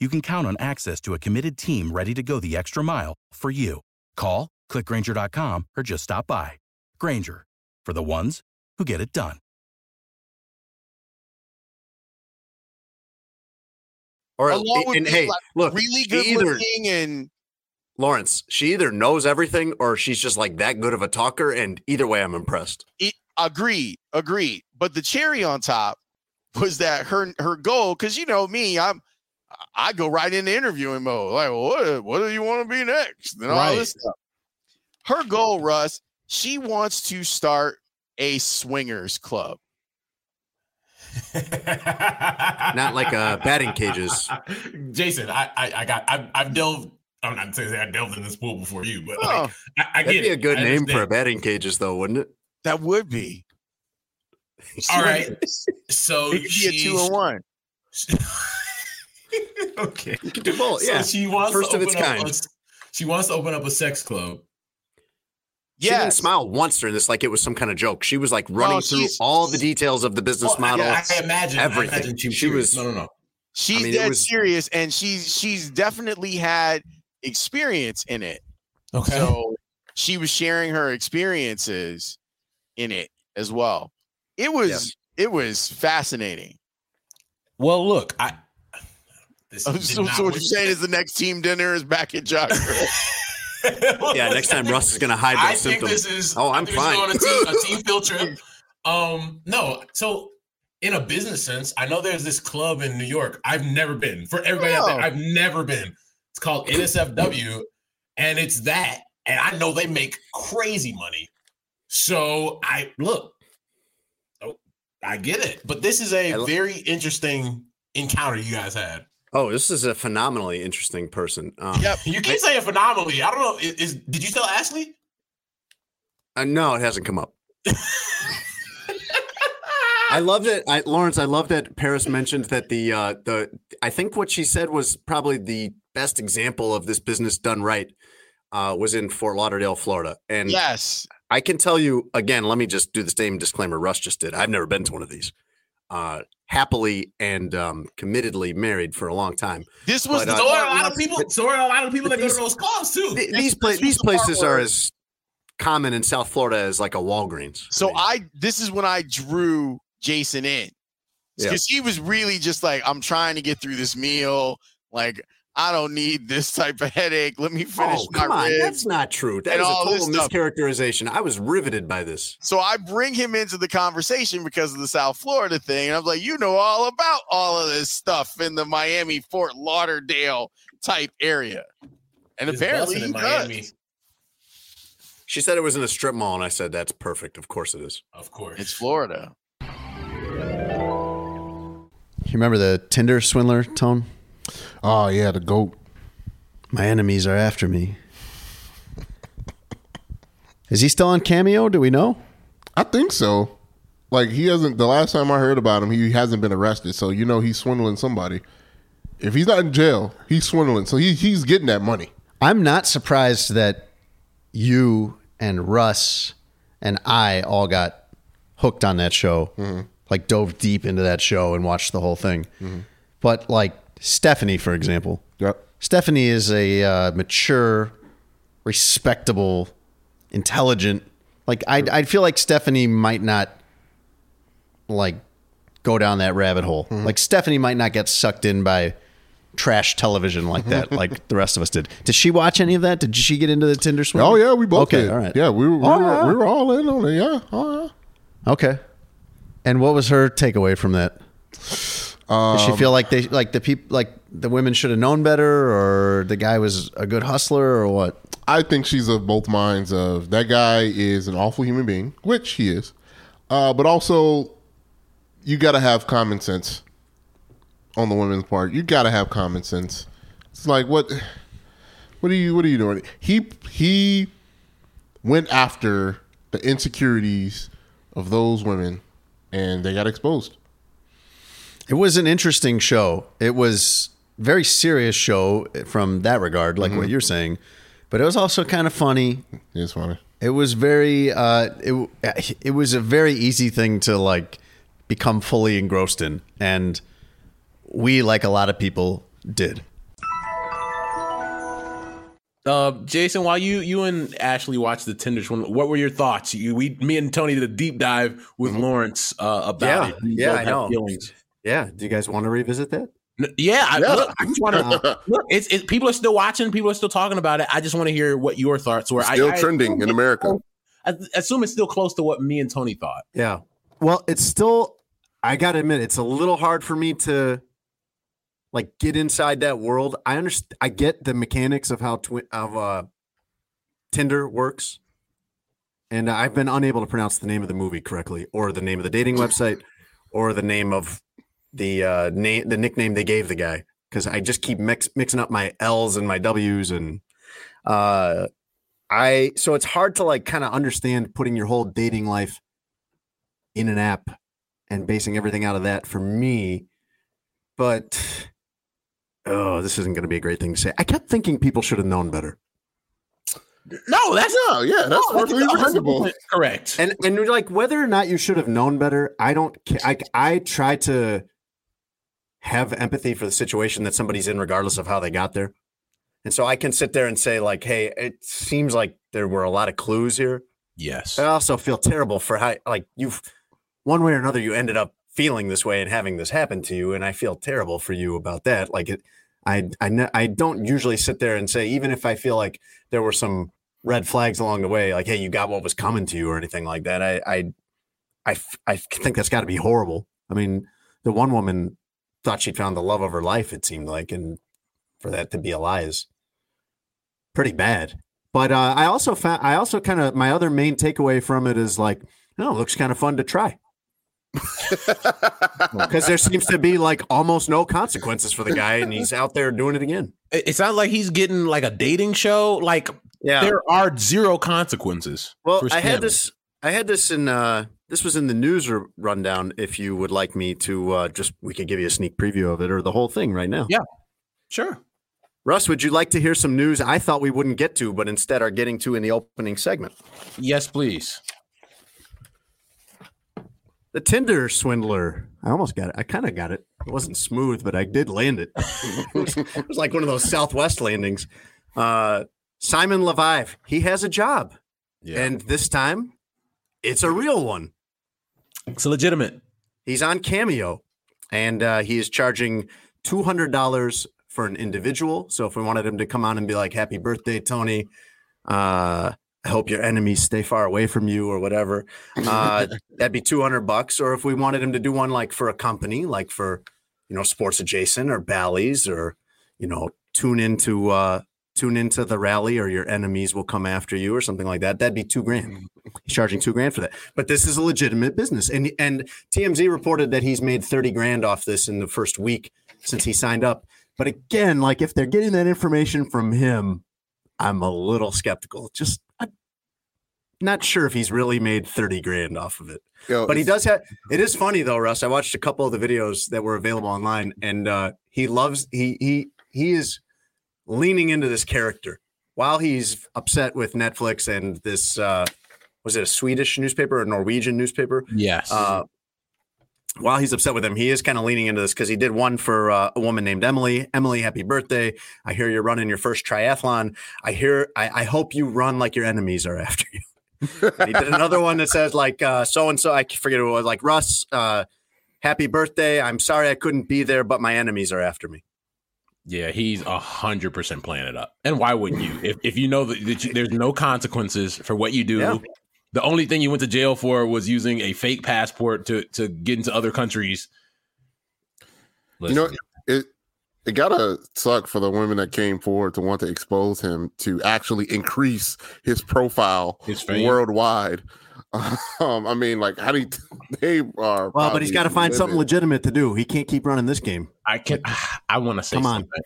you can count on access to a committed team ready to go the extra mile for you. Call, click Grainger dot com, or just stop by. Grainger, for the ones who get it done. Or, Along with and, and, hey, like, look, really good either, looking and Lawrence, she either knows everything or she's just like that good of a talker, and either way, I'm impressed. It, agreed, agreed. But the cherry on top was that her her goal, because you know me, I'm I go right into interviewing mode. Like, what, what do you want to be next? And all right. this stuff. Her goal, Russ, she wants to start a swingers club. Not like uh, batting cages. Jason, I, I, I got, I've, I've delved. I'm not saying I delved in this pool before you, but oh, like, I, I that'd get be it. a good I name understand. for a batting cages, though, wouldn't it? That would be. All right. So it'd be a two and one. Okay. You can do both. Yeah. So she wants First to open of its up kind. A, she wants to open up a sex club. Yeah. She didn't smile once during this like it was some kind of joke. She was like running oh, through all the details of the business well, model. I, I imagine everything. I imagine she, she was. No, no, no. She's I mean, that was, serious, and she's she's definitely had experience in it. Okay. So she was sharing her experiences in it as well. It was yeah. it was fascinating. Well, look, I. This so, so what you're saying is the next team dinner is back at Ja' Grill. Yeah, next time Russ is going to hide those I symptoms. Think this is, oh, I'm fine. On a, team, a team field trip. Um, no, so in a business sense, I know there's this club in New York. I've never been. For everybody oh. out there, I've never been. It's called N S F W, and it's that. And I know they make crazy money. So I look, oh, I get it. But this is a lo- very interesting encounter you guys had. Oh, this is a phenomenally interesting person. Um, yep, you keep I, saying phenomenally. I don't know. Is, is did you tell Ashley? Uh, no, it hasn't come up. I love that, I, Lawrence. I love that Paris mentioned that the uh, the. I think what she said was probably the best example of this business done right. Uh, was in Fort Lauderdale, Florida, and yes, I can tell you again. Let me just do the same disclaimer Russ just did. I've never been to one of these. Uh, happily and um, committedly married for a long time. This was but, uh, so are a lot of people. So are a lot of people that these, go to those clubs too. Th- these pla- these places are as common in South Florida as like a Walgreens. So I, mean. I this is when I drew Jason in because yeah. he was really just like, I'm trying to get through this meal. Like I don't need this type of headache. Let me finish. Oh, come my on, ribs. That's not true. That and is a total mischaracterization. Stuff. I was riveted by this. So I bring him into the conversation because of the South Florida thing. And I'm like, you know all about all of this stuff in the Miami, Fort Lauderdale type area. And it's apparently he does. She said it was in a strip mall. And I said, that's perfect. Of course it is. Of course. It's Florida. You remember the Tinder swindler, Tone? Oh, yeah, the goat. My enemies are after me. Is he still on Cameo? Do we know? I think so. Like, he hasn't, the last time I heard about him, he hasn't been arrested. So, you know, he's swindling somebody. If he's not in jail, he's swindling. So he, he's getting that money. I'm not surprised that you and Russ and I all got hooked on that show. Mm-hmm. Like, dove deep into that show and watched the whole thing. Mm-hmm. But, like, Stephanie, for example. Yep. Stephanie is a uh, mature, respectable, intelligent. Like I, I feel like Stephanie might not like go down that rabbit hole. Mm-hmm. Like Stephanie might not get sucked in by trash television like that, like the rest of us did. Did she watch any of that? Did she get into the Tinder swing? Oh yeah, we both okay, did. All right. Yeah, we were, we, oh, were yeah. we were all in on it. Yeah. Oh, yeah. Okay. And what was her takeaway from that? Um, Did she feel like they like the people like the women should have known better, or the guy was a good hustler, or what? I think she's of both minds. Of that guy is an awful human being, which he is, uh, but also you got to have common sense on the women's part. You got to have common sense. It's like what, what are you, what are you doing? He he went after the insecurities of those women, and they got exposed. It was an interesting show. It was a very serious show from that regard, like mm-hmm. what you're saying. But it was also kind of funny. It was funny. It was very, uh, it, it was a very easy thing to like become fully engrossed in. And we, like a lot of people, did. Uh, Jason, while you, you and Ashley watched the Tinder one, what were your thoughts? You, we, me and Tony did a deep dive with mm-hmm. Lawrence uh, about yeah. it. Yeah, I know. Feelings. Yeah. Do you guys want to revisit that? Yeah. I, yeah. Look, I just want to. Look, it's, it, people are still watching. People are still talking about it. I just want to hear what your thoughts were. Still I, trending I, in America. I assume it's still close to what me and Tony thought. Yeah. Well, it's still, I got to admit, it's a little hard for me to like get inside that world. I understand. I get the mechanics of how twi- of uh, Tinder works. And I've been unable to pronounce the name of the movie correctly, or the name of the dating website, or the name of the uh, name, the nickname they gave the guy, because I just keep mix, mixing up my L's and my W's, and uh, I so it's hard to like kind of understand putting your whole dating life in an app and basing everything out of that for me. But oh, this isn't going to be a great thing to say. I kept thinking people should have known better. No, that's not. Yeah, that's no, perfectly reasonable. Correct. And and you're like, whether or not you should have known better, I don't. I I try to have empathy for the situation that somebody's in, regardless of how they got there. And so I can sit there and say, like, hey, it seems like there were a lot of clues here. Yes. But I also feel terrible for how, like, you've one way or another, you ended up feeling this way and having this happen to you, and I feel terrible for you about that. Like it. I, I, I don't usually sit there and say, even if I feel like there were some red flags along the way, like, hey, you got what was coming to you or anything like that. I I, I, I think that's got to be horrible. I mean, the one woman thought she'd found the love of her life, it seemed like, and for that to be a lie is pretty bad. But uh, I also found, I also kind of, my other main takeaway from it is like, no, it looks kind of fun to try. Because there seems to be like almost no consequences for the guy, and he's out there doing it again. It sounds like he's getting like a dating show. Like yeah. there are zero consequences. Well, I had this. I had this in. Uh, this was in the news rundown. If you would like me to uh, just, we could give you a sneak preview of it or the whole thing right now. Yeah, sure. Russ, would you like to hear some news I thought we wouldn't get to, but instead are getting to in the opening segment? Yes, please. The Tinder swindler. I almost got it. I kind of got it. It wasn't smooth, but I did land it. It was, it was like one of those Southwest landings. Uh, Simon Leviev, he has a job. Yeah. And this time, it's a real one. It's legitimate. He's on Cameo, and uh, he is charging two hundred dollars for an individual. So if we wanted him to come on and be like, happy birthday, Tony. Uh I hope your enemies stay far away from you or whatever. Uh, that'd be two hundred bucks. Or if we wanted him to do one like for a company, like for, you know, Sports Adjacent or Bally's or, you know, tune into uh, tune into the rally or your enemies will come after you or something like that. That'd be two grand. He's charging two grand for that. But this is a legitimate business. And and T M Z reported that he's made thirty grand off this in the first week since he signed up. But again, like if they're getting that information from him, I'm a little skeptical. Just I'm not sure if he's really made thirty grand off of it, Yo, but he does have, it is funny though, Russ. I watched a couple of the videos that were available online, and uh, he loves, he, he, he is leaning into this character while he's upset with Netflix and this, uh, was it a Swedish newspaper or Norwegian newspaper? Yes. Uh, while he's upset with him, he is kind of leaning into this because he did one for uh, a woman named Emily. Emily, happy birthday. I hear you're running your first triathlon. I hear, I, I hope you run like your enemies are after you. And he did another one that says like, uh, so-and-so, I forget what it was, like Russ, uh, happy birthday. I'm sorry I couldn't be there, but my enemies are after me. Yeah, he's one hundred percent playing it up. And why wouldn't you? If if you know that, that you, there's no consequences for what you do. Yeah. The only thing you went to jail for was using a fake passport to, to get into other countries. Listen. You know, it it got to suck for the women that came forward to want to expose him to actually increase his profile his worldwide. Um, I mean, like, how do you, they are? Well, but he's got to find living. something legitimate to do. He can't keep running this game. I can. I want to say, come on, something.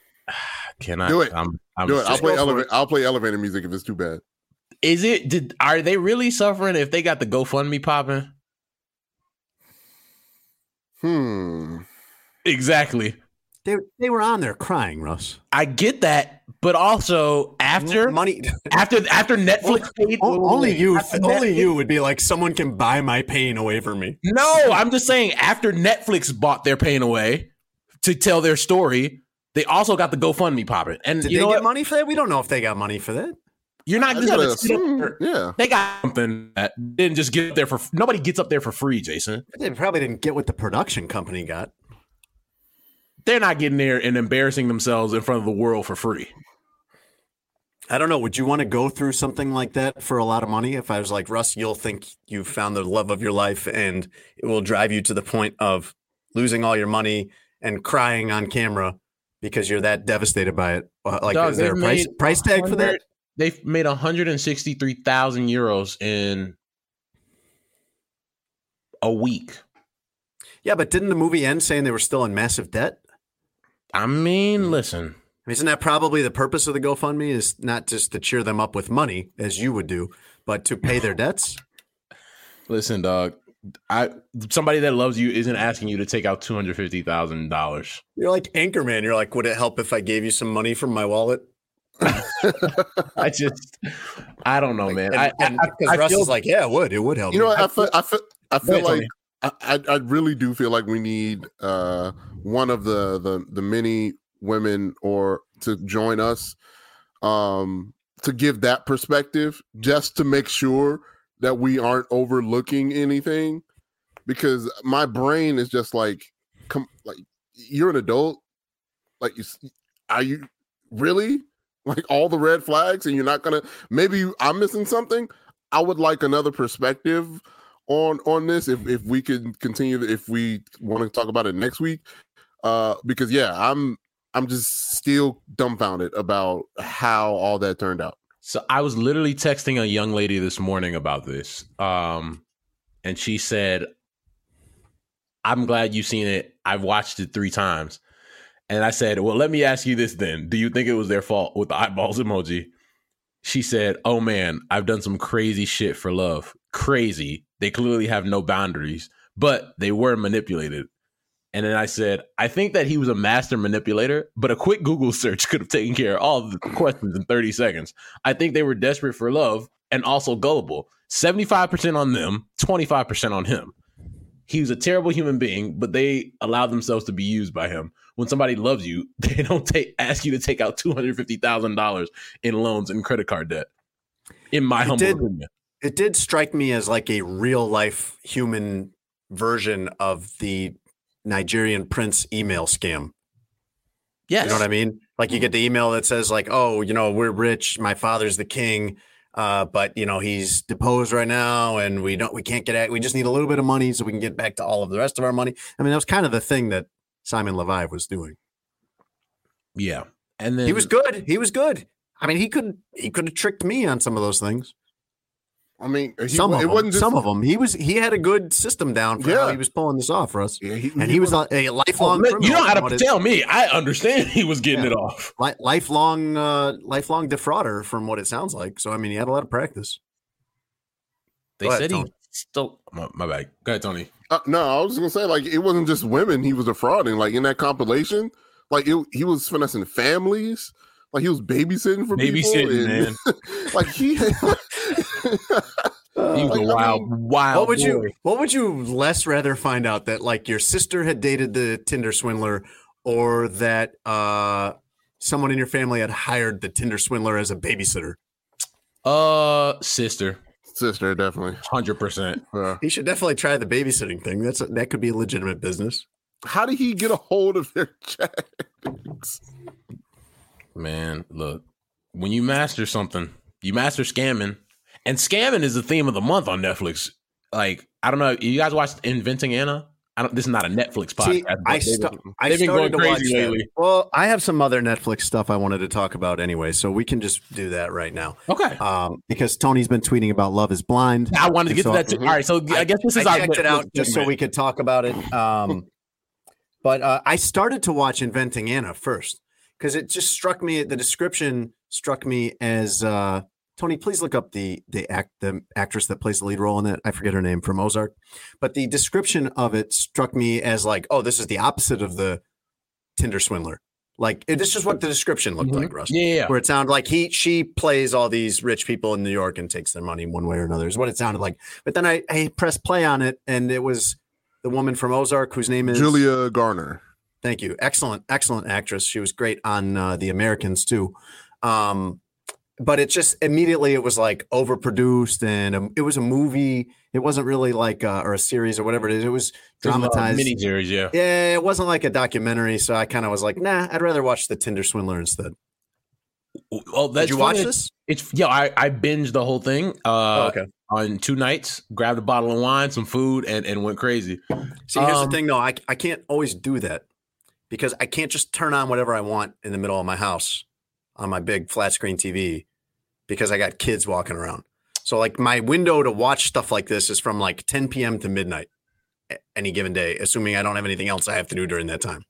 Can I do it? I'm, I'm do it. I'll play elevator. I'll play elevator music if it's too bad. Is it? Did are they really suffering if they got the GoFundMe popping? Hmm. Exactly. They they were on there crying, Russ. I get that, but also after money, after after Netflix paid, only, only you, only Netflix, you would be like, someone can buy my pain away from me. No, I'm just saying, after Netflix bought their pain away to tell their story, they also got the GoFundMe popping. And did you they know get what? money for that? We don't know if they got money for that. You're not just gonna assume, yeah. They got something that didn't just get up there for nobody gets up there for free, Jason. They probably didn't get what the production company got. They're not getting there and embarrassing themselves in front of the world for free. I don't know. Would you want to go through something like that for a lot of money? If I was like, Russ, you'll think you've found the love of your life and it will drive you to the point of losing all your money and crying on camera because you're that devastated by it. Like, Dog, is there a price, price tag for that? They've made one hundred sixty-three thousand euros in a week. Yeah, but didn't the movie end saying they were still in massive debt? I mean, listen. Isn't that probably the purpose of the GoFundMe, is not just to cheer them up with money, as you would do, but to pay their debts? Listen, dog, I somebody that loves you isn't asking you to take out two hundred fifty thousand dollars. You're like Anchorman. You're like, would it help if I gave you some money from my wallet? I just, I don't know, like, man. And, I, and I, because I Russ feel, is like, yeah, it would. It would help. You know, me. I feel, I feel, I feel like. Me. I, I really do feel like we need uh, one of the, the the many women or to join us um, to give that perspective, just to make sure that we aren't overlooking anything, because my brain is just like, come, like you're an adult, like you, are you really like all the red flags, and you're not gonna, maybe I'm missing something. I would like another perspective on on this, if if we could continue, if we want to talk about it next week, uh because yeah, i'm i'm just still dumbfounded about how all that turned out. So I was literally texting a young lady this morning about this, um and she said, I'm glad you've seen it, I've watched it three times. And I said, well, let me ask you this then, do you think it was their fault, with the eyeballs emoji? She said, oh man, I've done some crazy shit for love. Crazy. They clearly have no boundaries, but they were manipulated. And then I said, I think that he was a master manipulator, but a quick Google search could have taken care of all of the questions in thirty seconds. I think they were desperate for love and also gullible. seventy-five percent on them, twenty-five percent on him. He was a terrible human being, but they allowed themselves to be used by him. When somebody loves you, they don't take, ask you to take out two hundred fifty thousand dollars in loans and credit card debt. In my humble opinion. It did strike me as like a real life human version of the Nigerian prince email scam. Yes. You know what I mean? Like, you get the email that says like, oh, you know, we're rich. My father's the king. Uh, but, you know, he's deposed right now and we don't we can't get at. We just need a little bit of money so we can get back to all of the rest of our money. I mean, that was kind of the thing that Simon Leviev was doing. Yeah. And then he was good. He was good. I mean, he could he could have tricked me on some of those things. I mean, he, some of it them, wasn't just, some of them. He was he had a good system down for yeah. how he was pulling this off for us, yeah, he, and he, he was a, a lifelong. Oh, you don't have to tell me. I understand he was getting yeah. it off. Li- lifelong, uh, lifelong defrauder, from what it sounds like. So I mean, he had a lot of practice. They ahead, said Tony. he still. My, my bad. Go ahead, Tony. Uh, no, I was just gonna say, like, it wasn't just women he was defrauding. Like in that compilation, like it, he was finessing families. Like he was babysitting for babysitting, people. Babysitting, man. Like he. He was a wild, wild. What would boy. you? What would you less rather find out, that like your sister had dated the Tinder swindler, or that uh, someone in your family had hired the Tinder swindler as a babysitter? Uh, sister, sister, definitely, hundred percent. He should definitely try the babysitting thing. That's that could be a legitimate business. How did he get a hold of their check? Man, look, when you master something, you master scamming. And scamming is the theme of the month on Netflix. Like, I don't know. You guys watched Inventing Anna? I don't. This is not a Netflix podcast. See, I, st- I started going to watch lately. Well, I have some other Netflix stuff I wanted to talk about anyway, so we can just do that right now. Okay. Um, because Tony's been tweeting about Love is Blind. I wanted to get so, to that too. All right, so I, I guess this is I our checked it out just so we could talk about it. Um, but uh, I started to watch Inventing Anna first because it just struck me. The description struck me as uh, Tony. Please look up the the act the actress that plays the lead role in it. I forget her name from Ozark, but the description of it struck me as like, oh, this is the opposite of the Tinder swindler. Like it, this is what the description looked mm-hmm. like, Russ. Yeah, yeah, where it sounded like he she plays all these rich people in New York and takes their money one way or another. Is what it sounded like. But then I, I pressed play on it, and it was the woman from Ozark whose name is Julia Garner. Thank you, excellent, excellent actress. She was great on uh, The Americans too. Um, But it just immediately it was like overproduced and um, it was a movie. It wasn't really like a, or a series or whatever it is. It was dramatized. Mini series, yeah. Yeah, it wasn't like a documentary. So I kind of was like, nah, I'd rather watch The Tinder Swindler instead. Well, that's Did you watch this? It's yeah. I, I binged the whole thing uh, oh, okay. on two nights. Grabbed a bottle of wine, some food, and and went crazy. See, here's um, the thing, though. I I can't always do that because I can't just turn on whatever I want in the middle of my house. On my big flat screen T V because I got kids walking around. So like my window to watch stuff like this is from like ten p.m. to midnight any given day, assuming I don't have anything else I have to do during that time.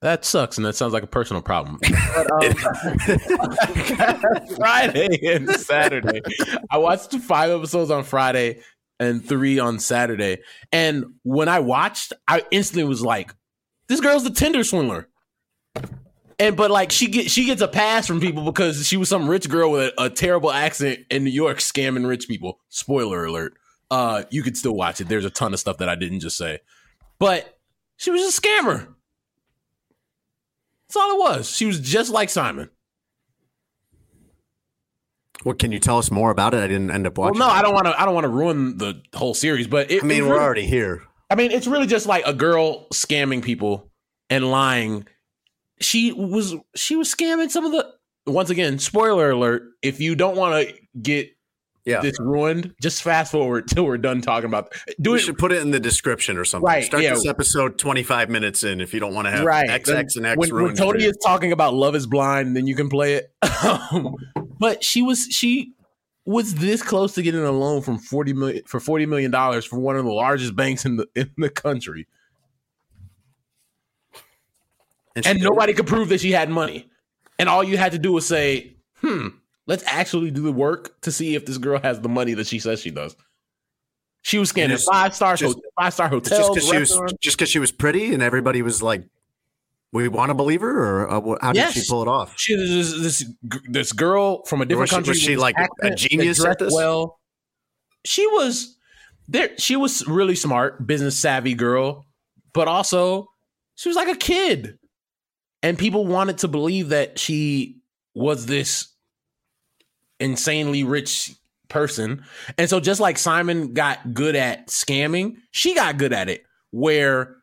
That sucks. And that sounds like a personal problem. But, um, Friday and Saturday. I watched five episodes on Friday and three on Saturday. And when I watched, I instantly was like, this girl's the Tinder swindler. And but like she gets she gets a pass from people because she was some rich girl with a, a terrible accent in New York scamming rich people. Spoiler alert. Uh, you could still watch it. There's a ton of stuff that I didn't just say. But she was a scammer. That's all it was. She was just like Simon. Well, can you tell us more about it? I didn't end up watching. Well, no, it. I don't want to I don't want to ruin the whole series, but it, I mean, we're really, already here. I mean, it's really just like a girl scamming people and lying. She was she was scamming some of the once again, spoiler alert. If you don't want to get yeah. this ruined, just fast forward till we're done talking about do we it. Should put it in the description or something. Right, Start yeah. this episode twenty-five minutes in if you don't want to have right. X, X, and X when, ruined. When Tony is talking about Love is Blind, then you can play it. But she was she was this close to getting a loan from forty million for forty million dollars from one of the largest banks in the in the country. And, and nobody could prove that she had money. And all you had to do was say, hmm, let's actually do the work to see if this girl has the money that she says she does. She was scanning five-star hotels. Just because she was pretty and everybody was like, we want to believe her? Or uh, how did yes. she pull it off? She was this, this, this girl from a different was country. She, was she like a genius at this? Well, she was, there, she was really smart, business-savvy girl. But also, she was like a kid. And people wanted to believe that she was this insanely rich person. And so just like Simon got good at scamming, she got good at it where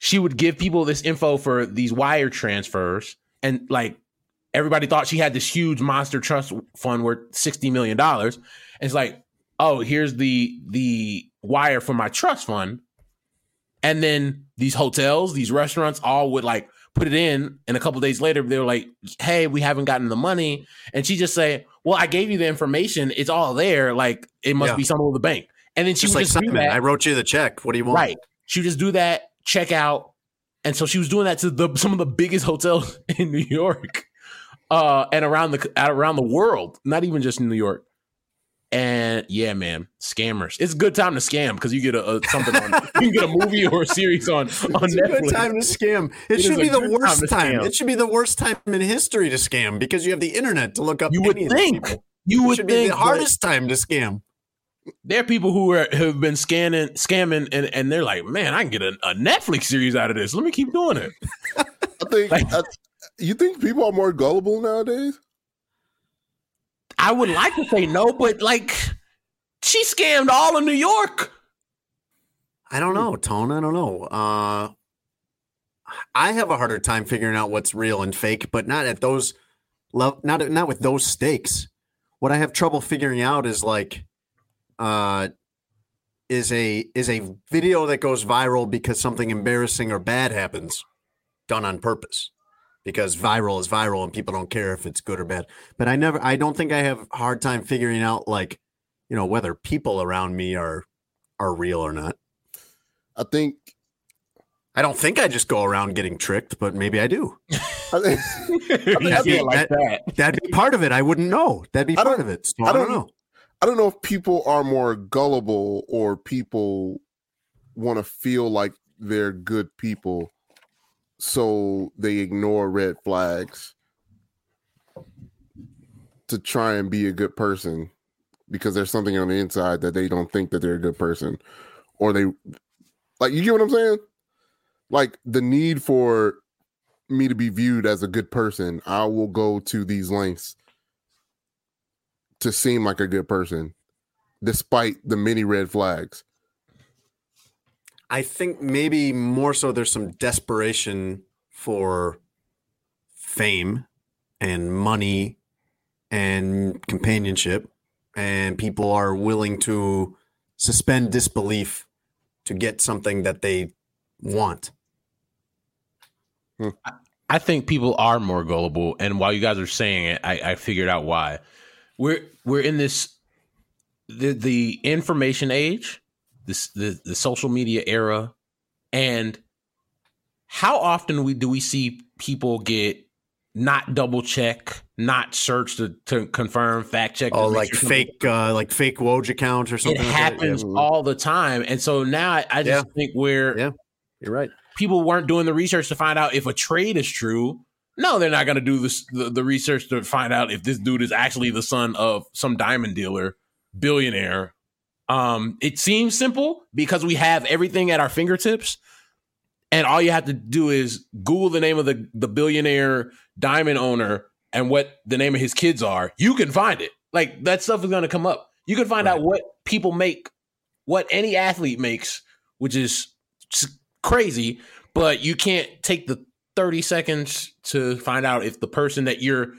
she would give people this info for these wire transfers. And like everybody thought she had this huge monster trust fund worth sixty million dollars. And it's like, oh, here's the the wire for my trust fund. And then these hotels, these restaurants all would like, put it in, and a couple of days later, they were like, hey, we haven't gotten the money. And she just say, well, I gave you the information. It's all there. Like, it must yeah. be someone with the bank. And then she just would like, just Simon, do that. I wrote you the check. What do you want? Right. She would just do that, check out. And so she was doing that to the, some of the biggest hotels in New York uh, and around the around the world, not even just in New York. And yeah, man, scammers. It's a good time to scam because you get a, a something on you can get a movie or a series on, on it's Netflix. It's a good time to scam. It, it should be the worst time. time. It should be the worst time in history to scam because you have the internet to look up. You would any think of you it would should think be the hardest time to scam. There are people who are who've been scanning scamming and, and they're like, man, I can get a, a Netflix series out of this. Let me keep doing it. I think like, I, you think people are more gullible nowadays? I would like to say no, but like she scammed all of New York. I don't know, Tone. I don't know. Uh, I have a harder time figuring out what's real and fake, but not at those not not with those stakes. What I have trouble figuring out is like uh is a is a video that goes viral because something embarrassing or bad happens, done on purpose. Because viral is viral and people don't care if it's good or bad. But I never, I don't think I have a hard time figuring out, like, you know, whether people around me are, are real or not. I think, I don't think I just go around getting tricked, but maybe I do. I think, I think that'd, be, like that, that. that'd be part of it. I wouldn't know. That'd be part of it. So I, I don't know. I don't know if people are more gullible or people want to feel like they're good people, so they ignore red flags to try and be a good person because there's something on the inside that they don't think that they're a good person, or they like, you get what I'm saying? Like the need for me to be viewed as a good person, I will go to these lengths to seem like a good person despite the many red flags. I think maybe more so there's some desperation for fame and money and companionship, and people are willing to suspend disbelief to get something that they want. I think people are more gullible, and while you guys are saying it, I, I figured out why. We're we're in this the the information age. This, the, the social media era, and how often we do we see people get not double check, not search to, to confirm, fact check. Oh, like fake, uh, like fake Woj account or something. It like happens that. Yeah. all the time, and so now I, I just yeah. think we're yeah, you're right. People weren't doing the research to find out if a trade is true. No, they're not going to do this, the the research to find out if this dude is actually the son of some diamond dealer, billionaire. Um, it seems simple because we have everything at our fingertips, and all you have to do is Google the name of the, the billionaire diamond owner and what the name of his kids are. You can find it. Like, that stuff is going to come up. You can find right. out what people make, what any athlete makes, which is crazy, but you can't take the thirty seconds to find out if the person that you're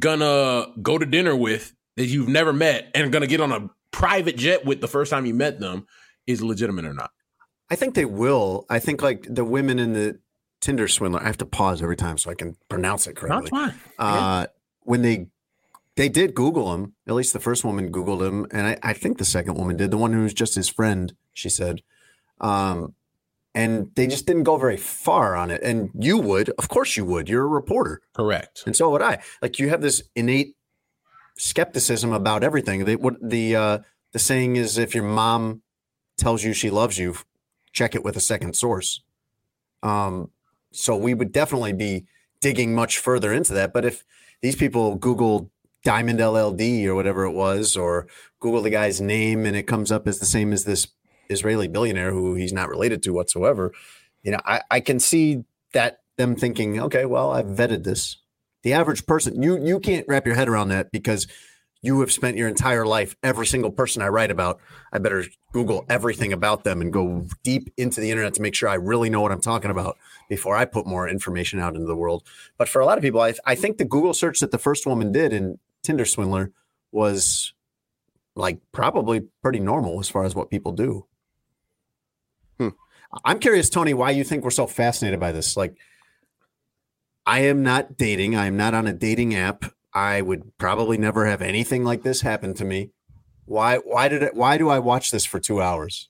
going to go to dinner with that you've never met and going to get on a private jet with the first time you met them is legitimate or not. I think they will. I think like the women in the Tinder swindler, I have to pause every time so I can pronounce it correctly. No, that's fine. Uh, yeah. When they, they did Google him, at least the first woman Googled him. And I, I think the second woman did, the one who was just his friend, she said, um, and they just didn't go very far on it. And you would, of course you would. You're a reporter. Correct. And so would I. Like, you have this innate skepticism about everything. They, what the uh, the saying is, if your mom tells you she loves you, check it with a second source. Um, so we would definitely be digging much further into that. But if these people Google Diamond L L D or whatever it was, or Google the guy's name and it comes up as the same as this Israeli billionaire who he's not related to whatsoever, you know, I, I can see that them thinking, okay, well, I've vetted this. The average person, you you can't wrap your head around that because you have spent your entire life, every single person I write about, I better Google everything about them and go deep into the internet to make sure I really know what I'm talking about before I put more information out into the world. But for a lot of people, I, I think the Google search that the first woman did in Tinder Swindler was like probably pretty normal as far as what people do. Hmm. I'm curious, Tony, why you think we're so fascinated by this. Like, I am not dating. I am not on a dating app. I would probably never have anything like this happen to me. Why? Why did it? Why do I watch this for two hours?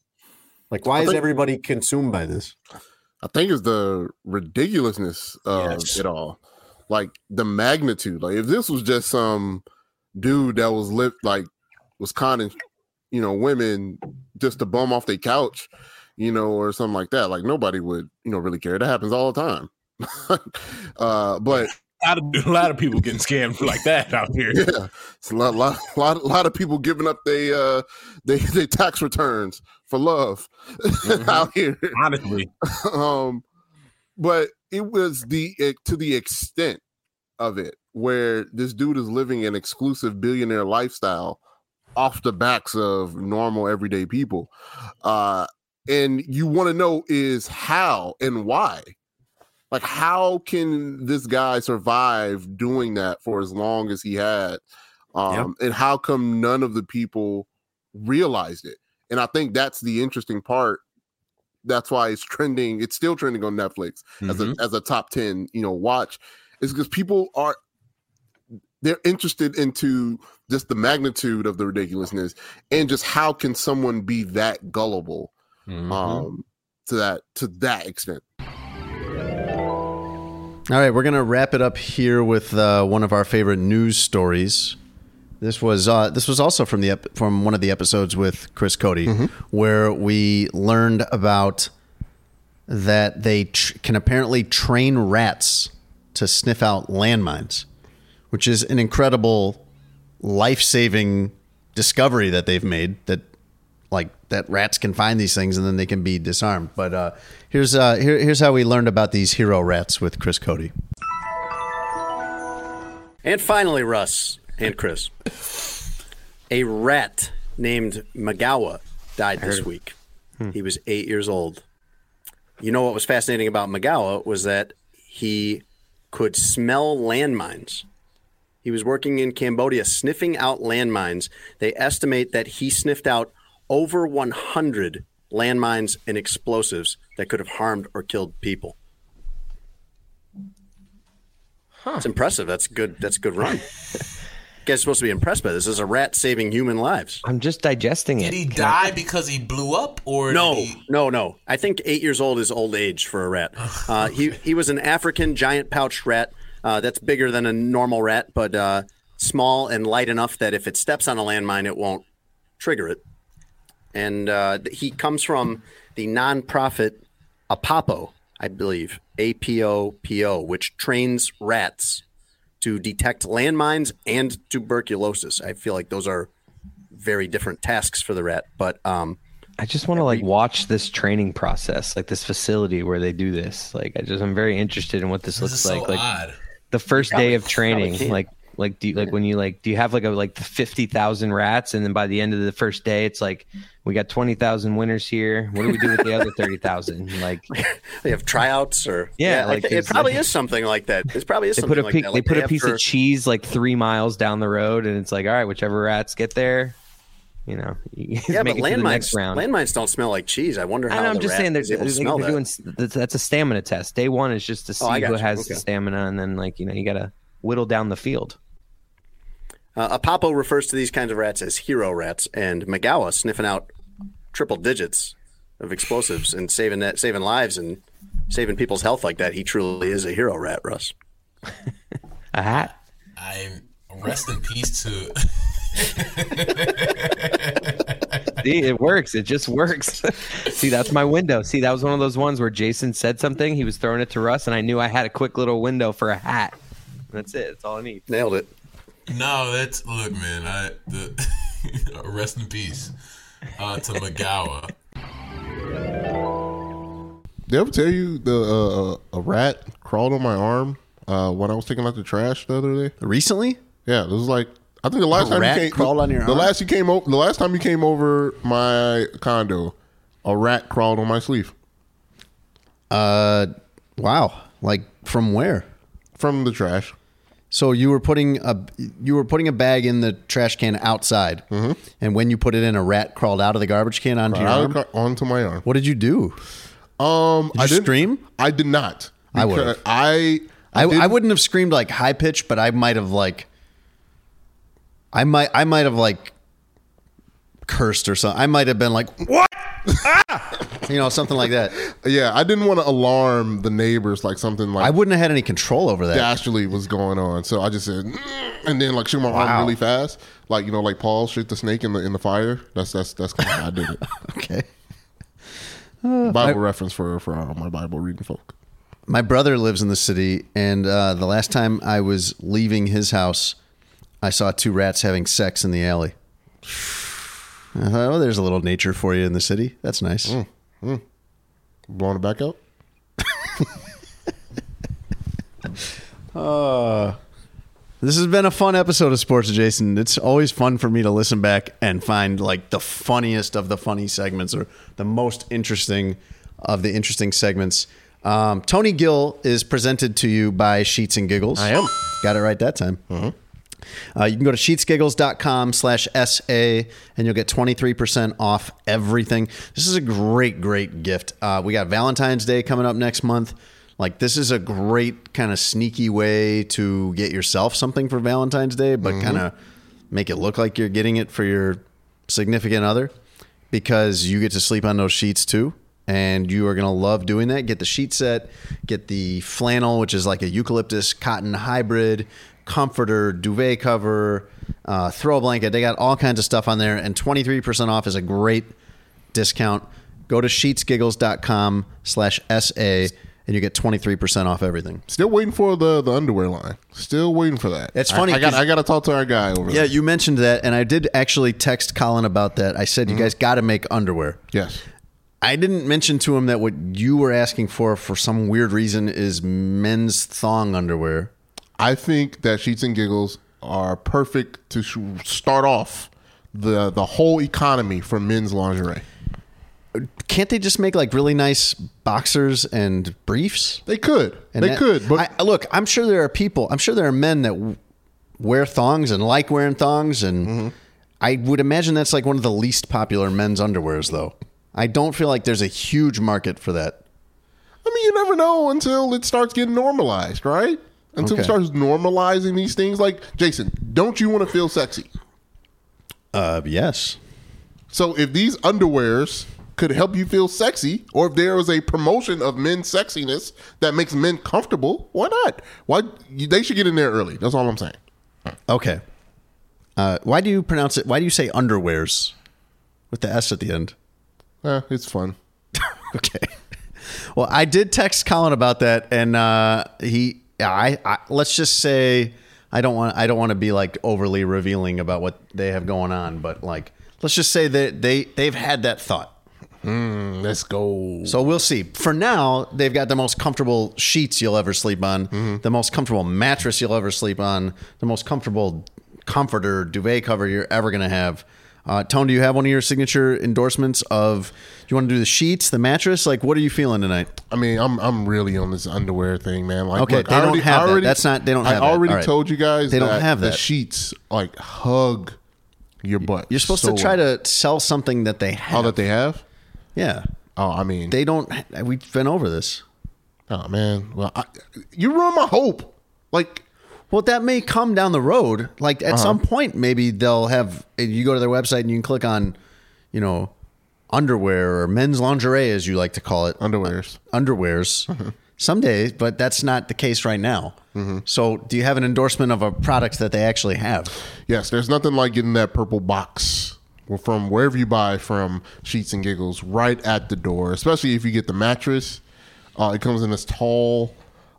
Like, why think, is everybody consumed by this? I think it's the ridiculousness of yes. it all, like the magnitude. Like, if this was just some dude that was lit, like was conning, you know, women just to bum off their couch, you know, or something like that. Like, nobody would, you know, really care. That happens all the time. uh but a lot, of, a lot of people getting scammed like that out here. Yeah, it's a lot lot lot, lot of people giving up they uh they they tax returns for love mm-hmm. out here, honestly. um but it was the it, to the extent of it where this dude is living an exclusive billionaire lifestyle off the backs of normal everyday people, uh and you want to know is how and why. Like, how can this guy survive doing that for as long as he had? Um, yep. And how come none of the people realized it? And I think that's the interesting part. That's why it's trending. It's still trending on Netflix mm-hmm. as a as a top ten, you know, watch. It's because people are they're interested into just the magnitude of the ridiculousness and just how can someone be that gullible mm-hmm. um, to that to that extent. All right, we're going to wrap it up here with uh, one of our favorite news stories. This was uh, this was also from the ep- from one of the episodes with Chris Cody, mm-hmm. where we learned about that they tr- can apparently train rats to sniff out landmines, which is an incredible life-saving discovery that they've made, that like that rats can find these things and then they can be disarmed. But uh, here's uh, here, here's how we learned about these hero rats with Chris Cody. And finally, Russ and Chris, a rat named Magawa died this week. Hmm. He was eight years old. You know what was fascinating about Magawa was that he could smell landmines. He was working in Cambodia sniffing out landmines. They estimate that he sniffed out over one hundred landmines and explosives that could have harmed or killed people. Huh. That's impressive. That's good. That's a good run. You guys are supposed to be impressed by this. This is a rat saving human lives. I'm just digesting it. Did he Can die I... because he blew up? Or no, he... no, no. I think eight years old is old age for a rat. Uh, he he was an African giant pouched rat uh, that's bigger than a normal rat, but uh, small and light enough that if it steps on a landmine, it won't trigger it. And uh, he comes from the nonprofit APOPO, I believe, A P O P O, which trains rats to detect landmines and tuberculosis. I feel like those are very different tasks for the rat. But um, I just want to every- like watch this training process, like this facility where they do this. Like, I just I'm very interested in what this, this looks like. So like odd. The first probably, day of training, like like do you, like when you like do you have like a like fifty thousand rats, and then by the end of the first day it's like we got twenty thousand winners here. What do we do with the other thirty thousand? Like they have tryouts or yeah, yeah like it, it probably like, is something like that. It's probably is something like pe- that. Like they put they a piece for... of cheese like three miles down the road, and it's like, all right, whichever rats get there, you know. You yeah, but landmines landmines don't smell like cheese. I wonder how. I know, I'm the just saying they're, they're, they're that. doing that's a stamina test. Day one is just to see oh, who you. has okay. the stamina, and then like you know you gotta whittle down the field. Uh, APOPO refers to these kinds of rats as hero rats, and Magawa sniffing out triple digits of explosives and saving that, saving lives and saving people's health like that. He truly is a hero rat, Russ. A hat. I'm rest in peace to. See, it works. It just works. See, that's my window. See, that was one of those ones where Jason said something. He was throwing it to Russ, and I knew I had a quick little window for a hat. That's it. That's all I need. Nailed it. No, that's look, man. I the, rest in peace uh, to Magawa. Did I ever tell you the uh, a rat crawled on my arm uh, when I was taking out the trash the other day? Recently? Yeah, it was like I think the last a time rat you came, crawled on your the arm? last you came over the last time you came over my condo, a rat crawled on my sleeve. Uh, wow! Like from where? From the trash. So you were putting a you were putting a bag in the trash can outside, mm-hmm. and when you put it in, a rat crawled out of the garbage can onto your arm? Car- onto my arm. What did you do? Um, did you I didn't, scream? I did not. I would. I I, I I wouldn't have screamed like high pitch, but I might have like. I might I might have like. Cursed or something. I might have been like, what? Ah! You know, something like that. Yeah, I didn't want to alarm the neighbors, like something like I wouldn't have had any control over that. Dastardly was going on, so I just said, mm, and then like shoot my wow. arm really fast, like you know, like Paul shoot the snake in the in the fire. That's that's that's kind of how I did it. Okay. Uh, Bible I, reference for for uh, my Bible reading folk. My brother lives in the city, and uh, the last time I was leaving his house, I saw two rats having sex in the alley. I thought, oh, there's a little nature for you in the city. That's nice. Mm, mm. Blowing it back out? uh, this has been a fun episode of Sports Adjacent. It's always fun for me to listen back and find like the funniest of the funny segments or the most interesting of the interesting segments. Um, Tony Gill is presented to you by Sheets and Giggles. I am. Got it right that time. Mm-hmm. Uh, you can go to sheets giggles dot com slash S A and you'll get twenty-three percent off everything. This is a great, great gift. Uh, we got Valentine's Day coming up next month. Like, this is a great kind of sneaky way to get yourself something for Valentine's Day, but mm-hmm. kind of make it look like you're getting it for your significant other, because you get to sleep on those sheets too. And you are going to love doing that. Get the sheet set, get the flannel, which is like a eucalyptus cotton hybrid, comforter, duvet cover, uh, throw a blanket. They got all kinds of stuff on there, and twenty-three percent off is a great discount. Go to sheets giggles dot com slash S A and you get twenty-three percent off everything. Still waiting for the, the underwear line. Still waiting for that. It's funny. I, I got I got to talk to our guy over yeah, there. Yeah, you mentioned that, and I did actually text Colin about that. I said, mm-hmm. you guys got to make underwear. Yes. I didn't mention to him that what you were asking for, for some weird reason, is men's thong underwear. I think that Sheets and Giggles are perfect to sh- start off the the whole economy for men's lingerie. Can't they just make like really nice boxers and briefs? They could. And they that, could. But I, look, I'm sure there are people, I'm sure there are men that w- wear thongs and like wearing thongs. And mm-hmm. I would imagine that's like one of the least popular men's underwears, though. I don't feel like there's a huge market for that. I mean, you never know until it starts getting normalized, right? Until okay. it starts normalizing these things. Like, Jason, don't you want to feel sexy? Uh, yes. So if these underwears could help you feel sexy, or if there is a promotion of men's sexiness that makes men comfortable, why not? Why they should get in there early. That's all I'm saying. Okay. Uh, why do you pronounce it? Why do you say underwears with the S at the end? Uh, it's fun. Okay. Well, I did text Colin about that, and uh, he. I, I let's just say I don't want I don't want to be like overly revealing about what they have going on, but like let's just say that they they've had that thought. Mm, let's go. So we'll see. For now, they've got the most comfortable sheets you'll ever sleep on, mm-hmm. the most comfortable mattress you'll ever sleep on, the most comfortable comforter, duvet cover you're ever gonna have. Uh, Tone, do you have one of your signature endorsements of? Do you want to do the sheets, the mattress? Like, what are you feeling tonight? I mean, I'm I'm really on this underwear thing, man. Like, okay, look, they I don't already, have I already, that. That's not. They don't I have. I already that. told right. you guys they that don't have that. The sheets like hug your butt. You're supposed so to try well. to sell something that they have. Oh, that they have. Yeah. Oh, I mean, they don't. We've been over this. Oh man, well, I, you ruined my hope. Like. Well, that may come down the road. Like at uh-huh. some point, maybe they'll have, you go to their website and you can click on, you know, underwear or men's lingerie, as you like to call it. Underwears. Uh, underwears. Mm-hmm. Someday, but that's not the case right now. Mm-hmm. So do you have an endorsement of a product that they actually have? Yes. There's nothing like getting that purple box from wherever you buy from Sheets and Giggles right at the door, especially if you get the mattress. Uh, it comes in this tall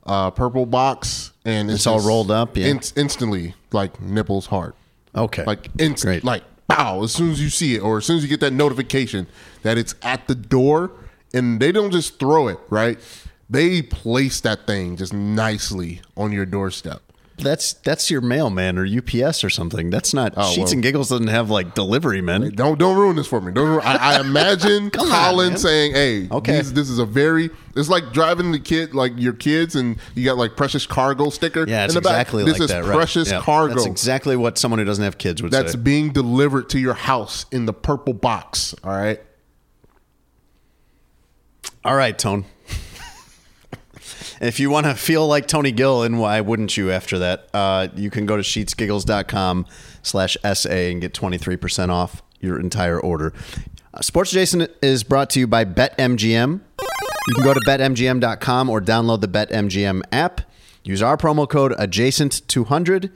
uh, purple box. And it's, it's all rolled up, yeah. In- instantly, like nipples hard. Okay. Like instant, like pow! As soon as you see it, or as soon as you get that notification that it's at the door, and they don't just throw it, right? They place that thing just nicely on your doorstep. That's that's your mailman or U P S or something. That's not oh, Sheets well. and Giggles doesn't have like delivery men. Don't don't ruin this for me. Don't. Ruin, I, I imagine Colin on, saying, "Hey, okay, these, this is a very. It's like driving the kid, like your kids, and you got like precious cargo sticker. Yeah, it's in the exactly back. This like that. This is right? precious yeah, cargo. That's exactly what someone who doesn't have kids would. That's say. That's being delivered to your house in the purple box. All right. All right, Tone. If you want to feel like Tony Gill, and why wouldn't you after that, uh, you can go to sheets giggles dot com slash S A and get twenty-three percent off your entire order. Uh, Sports Adjacent is brought to you by BetMGM. You can go to bet M G M dot com or download the BetMGM app. Use our promo code adjacent two hundred.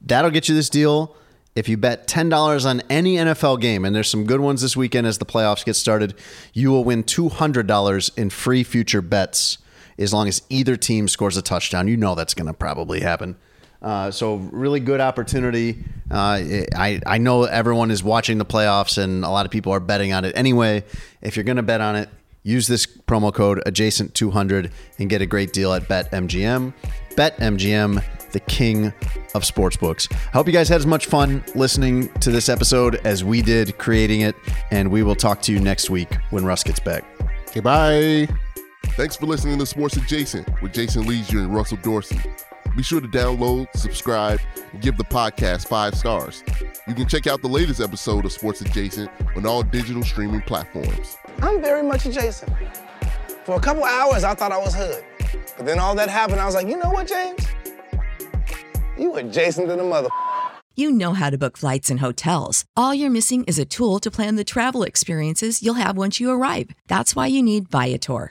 That'll get you this deal if you bet ten dollars on any N F L game, and there's some good ones this weekend as the playoffs get started. You will win two hundred dollars in free future bets. As long as either team scores a touchdown, you know that's going to probably happen. Uh, so really good opportunity. Uh, I, I know everyone is watching the playoffs, and a lot of people are betting on it anyway. If you're going to bet on it, use this promo code adjacent two hundred and get a great deal at BetMGM. BetMGM, the king of sportsbooks. I hope you guys had as much fun listening to this episode as we did creating it, and we will talk to you next week when Russ gets back. Okay, bye. Thanks for listening to Sports Adjacent with Jason Leisure and Russell Dorsey. Be sure to download, subscribe, and give the podcast five stars. You can check out the latest episode of Sports Adjacent on all digital streaming platforms. I'm very much adjacent. For a couple hours, I thought I was hood. But then all that happened, I was like, you know what, James? You adjacent to the mother... You know how to book flights and hotels. All you're missing is a tool to plan the travel experiences you'll have once you arrive. That's why you need Viator.